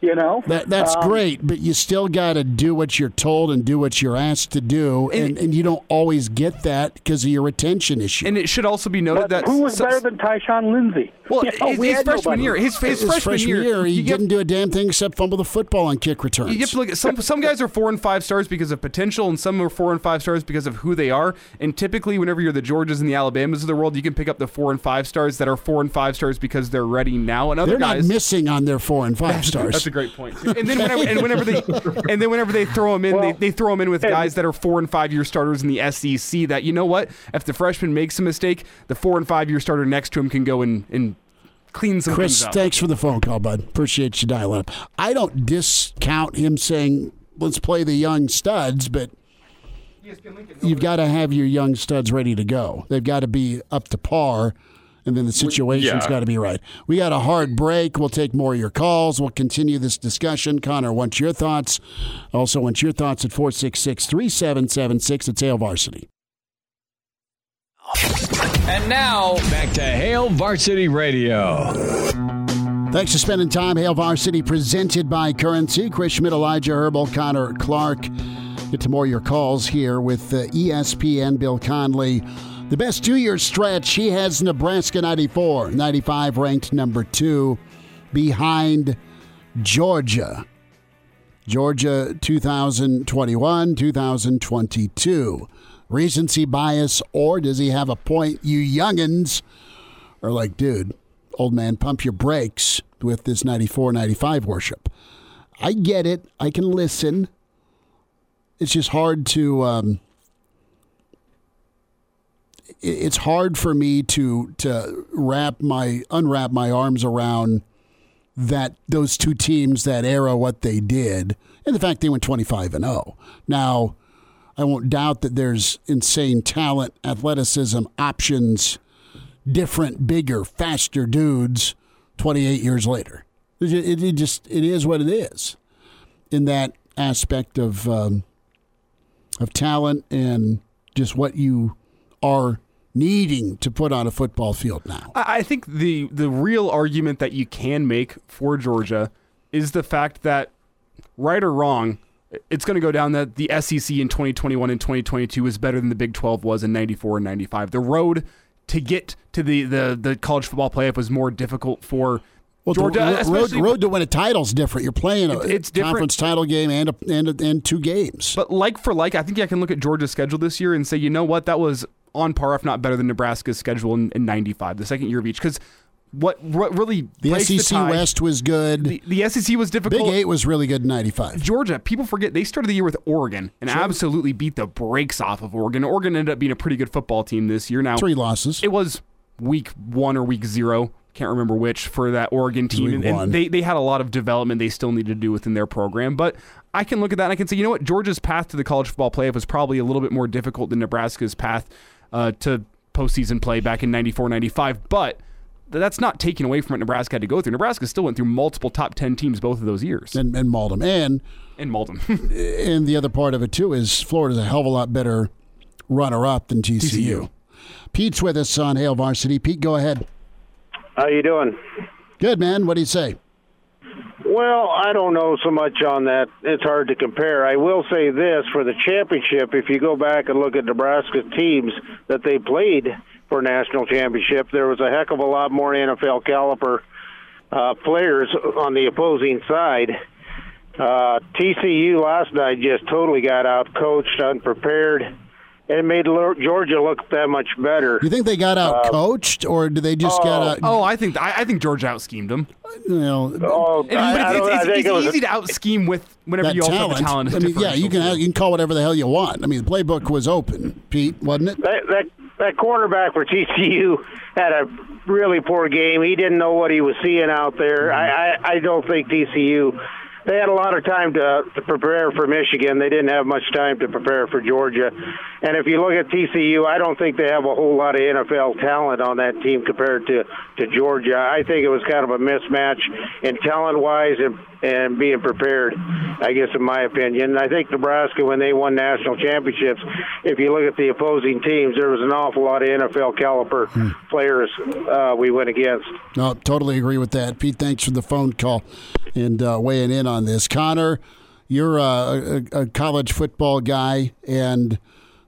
You know, that that's um, great, but you still got to do what you're told and do what you're asked to do, and, and, and you don't always get that because of your retention issue. And it should also be noted that who was so, better than Tyshawn Lindsey? Well, you know, his, we his, freshman year, his, his, his freshman, freshman year, his freshman year, he didn't do a damn thing except fumble the football on kick returns. You have to look at some some guys are four and five stars because of potential, and some are four and five stars because of who they are. And typically, whenever you're the Georgias and the Alabamas of the world, you can pick up the four and five stars that are four and five stars because they're ready now. And other they're guys not missing on their four and five stars. That's a great point. And then whenever, and whenever they and then whenever they throw them in, well, they, they throw them in with guys that are four and five year starters in the S E C. That, you know what, if the freshman makes a mistake, the four and five year starter next to him can go and, and clean some Chris, things up. Chris, thanks for the phone call, bud. Appreciate you dialing up. I don't discount him saying let's play the young studs, but you've got to have your young studs ready to go. They've got to be up to par. And then the situation's yeah. got to be right. We got a hard break. We'll take more of your calls. We'll continue this discussion. Connor wants your thoughts. Also wants your thoughts at four six six, three seven seven six. It's Hail Varsity. And now, back to Hail Varsity Radio. Thanks for spending time. Hail Varsity presented by Currency. Chris Schmidt, Elijah Herbal, Connor Clark. Get to more of your calls here with uh, E S P N Bill Connelly. The best two-year stretch, he has Nebraska ninety-four ninety-five ranked number two behind Georgia. Georgia two thousand twenty-one, two thousand twenty-two Recency bias, or does he have a point? You youngins are like, dude, old man, pump your brakes. with this ninety-four ninety-five worship. I get it. I can listen. It's just hard to... Um, it's hard for me to to wrap my unwrap my arms around that those two teams, that era, what they did, and the fact they went twenty-five and oh. Now, I won't doubt that there's insane talent, athleticism, options, different, bigger, faster dudes twenty-eight years later. It, it just it is what it is in that aspect of um, of talent and just what you are needing to put on a football field now. I think the the real argument that you can make for Georgia is the fact that, right or wrong, it's going to go down that the S E C in twenty twenty-one and twenty twenty-two is better than the Big twelve was in ninety-four and ninety-five. The road to get to the, the, the college football playoff was more difficult for well, Georgia. The road, road to win a title is different. You're playing a it's, it's conference title game and, a, and, a, and two games. But like for like, I think I can look at Georgia's schedule this year and say, you know what, that was on par, if not better than Nebraska's schedule in, in ninety-five, the second year of each. Because what, what really the S E C the West was good. The, the S E C was difficult. Big Eight was really good in ninety-five. Georgia, people forget, they started the year with Oregon and sure. absolutely beat the brakes off of Oregon. Oregon ended up being a pretty good football team this year. Now three losses. It was week one or week zero. Can't remember which for that Oregon team. And, and they, they had a lot of development they still needed to do within their program. But I can look at that and I can say, you know what? Georgia's path to the college football playoff was probably a little bit more difficult than Nebraska's path uh, to postseason play back in ninety-four ninety-five. But that's not taken away from what Nebraska had to go through. Nebraska still went through multiple top ten teams both of those years. And, and mauled them. And, and mauled them. And the other part of it, too, is Florida's a hell of a lot better runner-up than T C U. T C U. Pete's with us on Hail Varsity. Pete, go ahead. How you doing? Good, man. What do you say? Well, I don't know so much on that. It's hard to compare. I will say this. For the championship, if you go back and look at Nebraska's teams that they played for national championship, there was a heck of a lot more N F L caliber uh, players on the opposing side. Uh, T C U last night just totally got out-coached, unprepared. It made Georgia look that much better. You think they got out coached, or do they just oh, got out? Oh, I think I, I think Georgia out schemed them. You know, oh, it's, I, it's, I it's, it's it was easy a, to out scheme with whenever you also have the talent. I mean, yeah, you can you can call whatever the hell you want. I mean, the playbook was open, Pete, wasn't it? That that, that quarterback for T C U had a really poor game. He didn't know what he was seeing out there. Mm-hmm. I, I I don't think T C U. They had a lot of time to, to prepare for Michigan. They didn't have much time to prepare for Georgia. And if you look at T C U, I don't think they have a whole lot of N F L talent on that team compared to, to Georgia. I think it was kind of a mismatch in talent-wise and, and being prepared, I guess, in my opinion. And I think Nebraska, when they won national championships, if you look at the opposing teams, there was an awful lot of N F L caliber hmm. players uh, we went against. No, totally agree with that. Pete, thanks for the phone call and uh, weighing in on this. Connor, you're a, a, a college football guy, and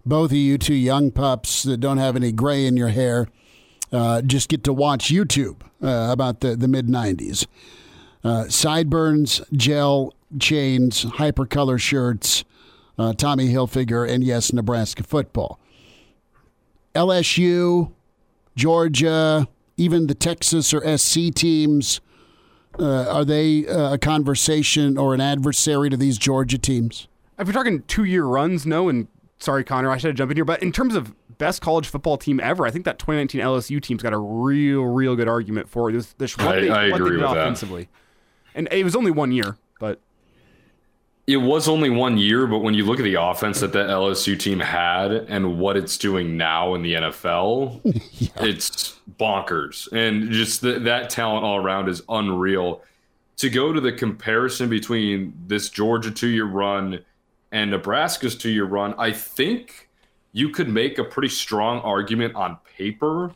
both of you two young pups that don't have any gray in your hair uh, just get to watch YouTube uh, about the, the mid-nineties. Uh, sideburns, gel, chains, hypercolor shirts, uh, Tommy Hilfiger, and yes, Nebraska football. L S U, Georgia, even the Texas or S C teams, Uh, are they uh, a conversation or an adversary to these Georgia teams? If you're talking two-year runs, no. And sorry, Connor, I should have jumped in here. But in terms of best college football team ever, I think that twenty nineteen L S U team's got a real, real good argument for it. There's, there's one I, thing, I one agree thing with offensively. That. And it was only one year, but... It was only one year, but when you look at the offense that that L S U team had and what it's doing now in the N F L, yeah. It's bonkers. And just the, that talent all around is unreal. To go to the comparison between this Georgia two-year run and Nebraska's two-year run, I think you could make a pretty strong argument on paper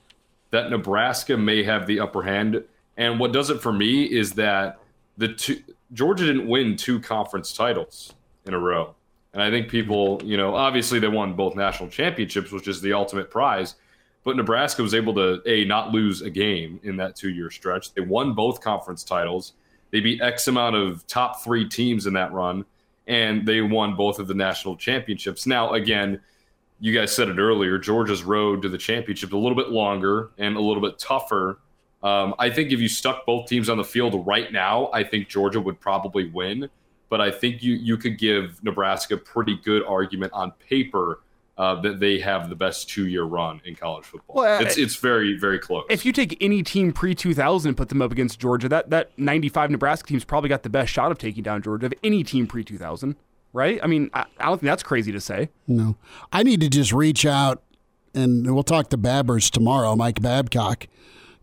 that Nebraska may have the upper hand. And what does it for me is that the two – Georgia didn't win two conference titles in a row. And I think people, you know, obviously they won both national championships, which is the ultimate prize. But Nebraska was able to, A, not lose a game in that two-year stretch. They won both conference titles. They beat X amount of top three teams in that run. And they won both of the national championships. Now, again, you guys said it earlier, Georgia's road to the championship is a little bit longer and a little bit tougher Um, I think if you stuck both teams on the field right now, I think Georgia would probably win. But I think you you could give Nebraska a pretty good argument on paper uh, that they have the best two-year run in college football. Well, it's it's very, very close. If you take any team pre two thousand and put them up against Georgia, that, that ninety-five Nebraska team's probably got the best shot of taking down Georgia of any team pre two thousand, right? I mean, I, I don't think that's crazy to say. No. I need to just reach out, and we'll talk to Babbers tomorrow, Mike Babcock,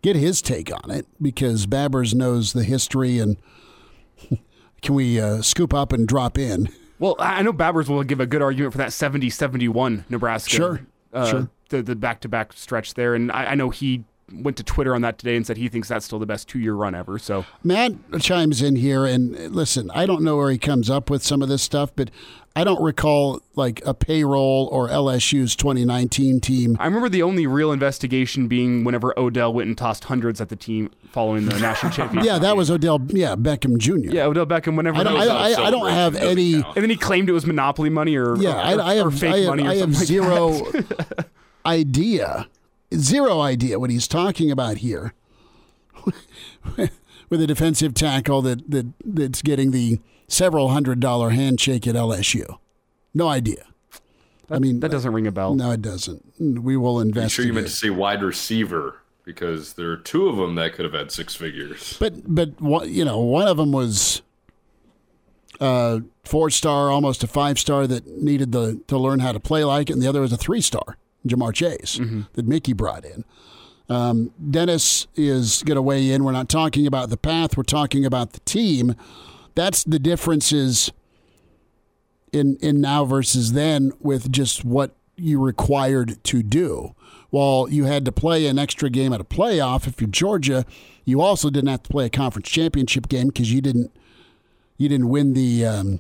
get his take on it, because Babbers knows the history. And can we uh, scoop up and drop in? Well, I know Babbers will give a good argument for that seventy seventy-one Nebraska. Sure, uh, sure. The, the back-to-back stretch there. And I, I know he went to Twitter on that today and said he thinks that's still the best two-year run ever. So Matt chimes in here, and listen, I don't know where he comes up with some of this stuff, but I don't recall like a payroll or L S U's twenty nineteen team. I remember the only real investigation being whenever Odell went and tossed hundreds at the team following the national championship. Yeah, that was Odell. Yeah, Beckham Junior. Yeah, Odell Beckham. Whenever I don't, I, I, I don't have any, and then he claimed it was monopoly money or yeah, or, I, I have, or fake I have, money. Or I have like zero idea, zero idea what he's talking about here with a defensive tackle that that that's getting the several hundred dollar handshake at L S U. No idea. That, I mean, that doesn't ring a bell. No, it doesn't. We will investigate. I'm sure you meant to say wide receiver, because there are two of them that could have had six figures. But but you know, one of them was a four star, almost a five star, that needed the to learn how to play like it, and the other was a three star, Ja'Marr Chase, mm-hmm. that Mickey brought in. Um, Dennis is going to weigh in. We're not talking about the path. We're talking about the team. That's the differences in in now versus then, with just what you required to do. While you had to play an extra game at a playoff, if you're Georgia, you also didn't have to play a conference championship game because you didn't you didn't win the. Um,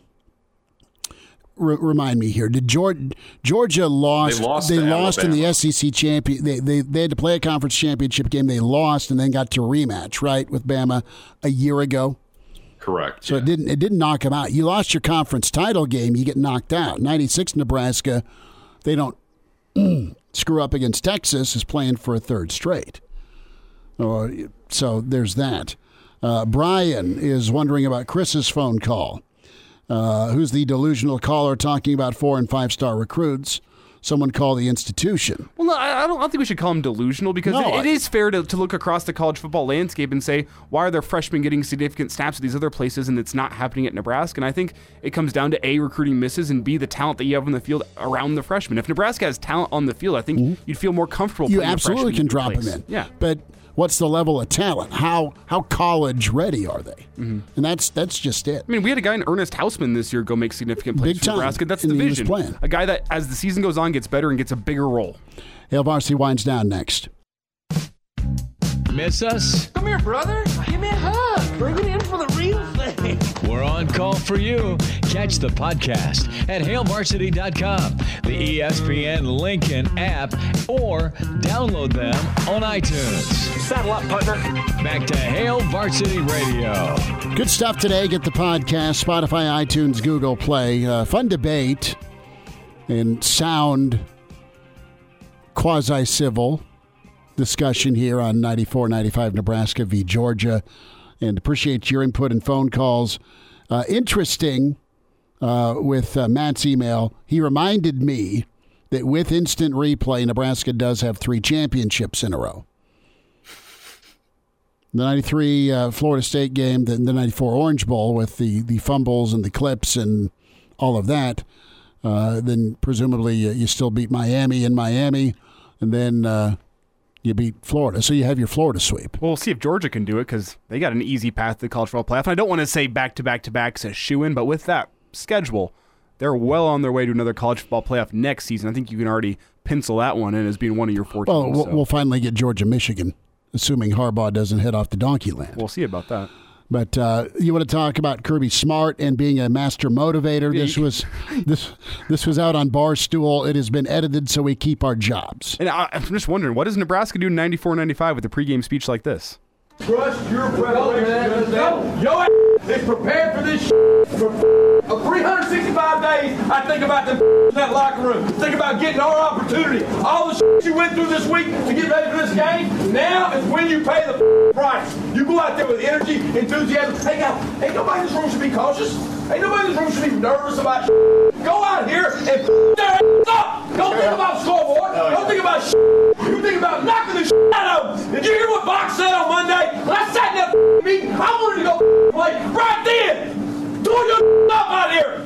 re- remind me here, did Georgia, Georgia lost? They lost, they lost in the S E C champion. They, they they had to play a conference championship game. They lost and then got to rematch right with Bama a year ago. Correct. So yeah. it didn't it didn't knock them out. You lost your conference title game, you get knocked out. ninety-six Nebraska, they don't screw up against Texas, is playing for a third straight. Or, so there's that. Uh, Brian is wondering about Chris's phone call. Uh, who's the delusional caller talking about four- and five-star recruits? Someone call the institution. Well, no, I don't, I don't think we should call them delusional, because no, it, it I, is fair to, to look across the college football landscape and say, why are their freshmen getting significant snaps at these other places and it's not happening at Nebraska? And I think it comes down to A, recruiting misses, and B, the talent that you have on the field around the freshmen. If Nebraska has talent on the field, I think mm-hmm. you'd feel more comfortable. You absolutely can drop place. them in. Yeah. But what's the level of talent? How how college ready are they? Mm-hmm. And that's that's just it. I mean, we had a guy in Ernest Hausman this year go make significant plays for Nebraska. That's the vision. A guy that, as the season goes on, gets better and gets a bigger role. Hail Varsity winds down next. Miss us? Come here, brother. Give me a hug. Bring it in for the real thing. We're on call for you. Catch the podcast at hail varsity dot com, the E S P N Lincoln app, or download them on iTunes. Saddle up, partner. Back to Hail Varsity Radio. Good stuff today. Get the podcast, Spotify, iTunes, Google Play. Uh, fun debate and sound quasi-civil discussion here on ninety-four ninety-five Nebraska v. Georgia, and appreciate your input and phone calls. Uh, interesting uh, with uh, Matt's email. He reminded me that with instant replay, Nebraska does have three championships in a row. The ninety-three uh, Florida State game, the, the ninety-four Orange Bowl with the, the fumbles and the clips and all of that. Uh, then presumably uh, you still beat Miami in Miami, and then uh, you beat Florida. So you have your Florida sweep. Well, we'll see if Georgia can do it, because they got an easy path to the college football playoff. And I don't want to say back-to-back-to-back is a shoo-in, but with that schedule, they're well on their way to another college football playoff next season. I think you can already pencil that one in as being one of your four teams. Well, we'll, so. we'll finally get Georgia-Michigan, assuming Harbaugh doesn't head off to donkey land. We'll see about that. But uh, you want to talk about Kirby Smart and being a master motivator. This was this this was out on Barstool. It has been edited, so we keep our jobs. And I, I'm just wondering, what does Nebraska do in ninety-four ninety-five with a pregame speech like this? Trust your preparation. Yo, yo is prepared for this shit. For three hundred sixty-five days, I think about the in that locker room. Think about getting our opportunity. All the shit you went through this week to get ready for this game, now is when you pay the prize. You go out there with energy, enthusiasm. Hey, guys, ain't nobody in this room should be cautious. Ain't nobody in this room should be nervous about shit. Go out here and their ass up. Don't think about scoreboard. Don't think about shit. You think about knocking the shit out of them. Did you hear what Box said on Monday? When I sat in that meeting, I wanted to go play right then. Do your up out here.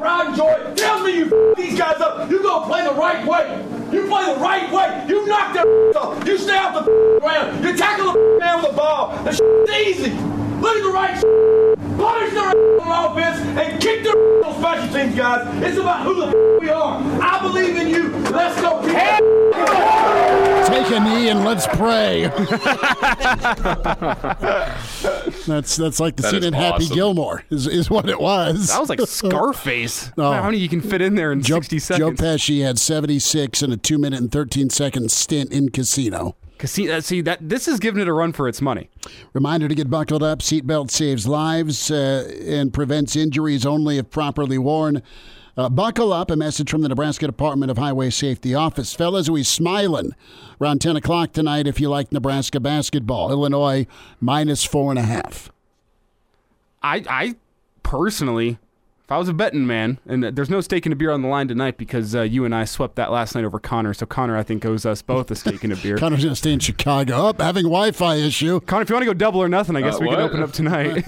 Rod Joy tells me you these guys up. You go play the right way. You play the right way. You knock their off. You stay off the ground. You tackle the man with the ball. The shit's easy. Look at the right. Punish their on offense and kick their on special teams, guys. It's about who the we are. I believe in you. Let's go. Take a knee and let's pray. that's that's like the that scene in awesome. Happy Gilmore is, is what it was. That was like Scarface. Oh. How many you can fit in there in Joe, sixty seconds? Joe Pesci had seventy-six in a two minute and thirteen second stint in Casino. See, see that this is giving it a run for its money. Reminder to get buckled up. Seatbelt saves lives uh, and prevents injuries only if properly worn. Uh, buckle up, a message from the Nebraska Department of Highway Safety Office. Fellas, we smiling around ten o'clock tonight if you like Nebraska basketball. Illinois minus four and a half. I, I personally, if I was a betting man, and there's no stake and a beer on the line tonight because uh, you and I swept that last night over Connor, so Connor, I think, owes us both a stake and a beer. Connor's going to stay in Chicago. Oh, having Wi-Fi issue. Connor, if you want to go double or nothing, I guess uh, we what? can open up tonight.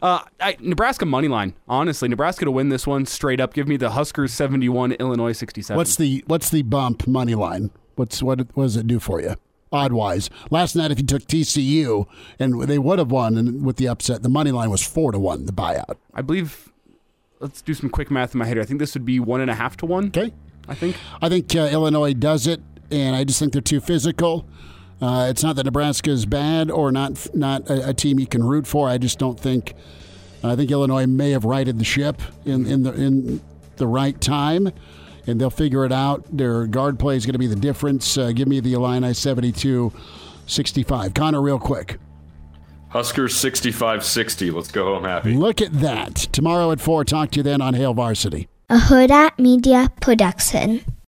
uh, I, Nebraska money line, honestly. Nebraska to win this one straight up. Give me the Huskers seventy-one, Illinois sixty-seven. What's the what's the bump money line? What's What, what does it do for you? Odd-wise. Last night, if you took T C U, and they would have won and with the upset, the money line was four to one, the buyout. I believe... Let's do some quick math in my head. I think this would be one and a half to one. Okay. I think. I think uh, Illinois does it, and I just think they're too physical. Uh, it's not that Nebraska is bad or not not a, a team you can root for. I just don't think. I think Illinois may have righted the ship in, in the in the right time, and they'll figure it out. Their guard play is going to be the difference. Uh, give me the Illini seventy-two sixty-five. Connor, real quick. Huskers sixty-five sixty. Let's go home happy. Look at that. Tomorrow at four, talk to you then on Hail Varsity. A Huda Media Production.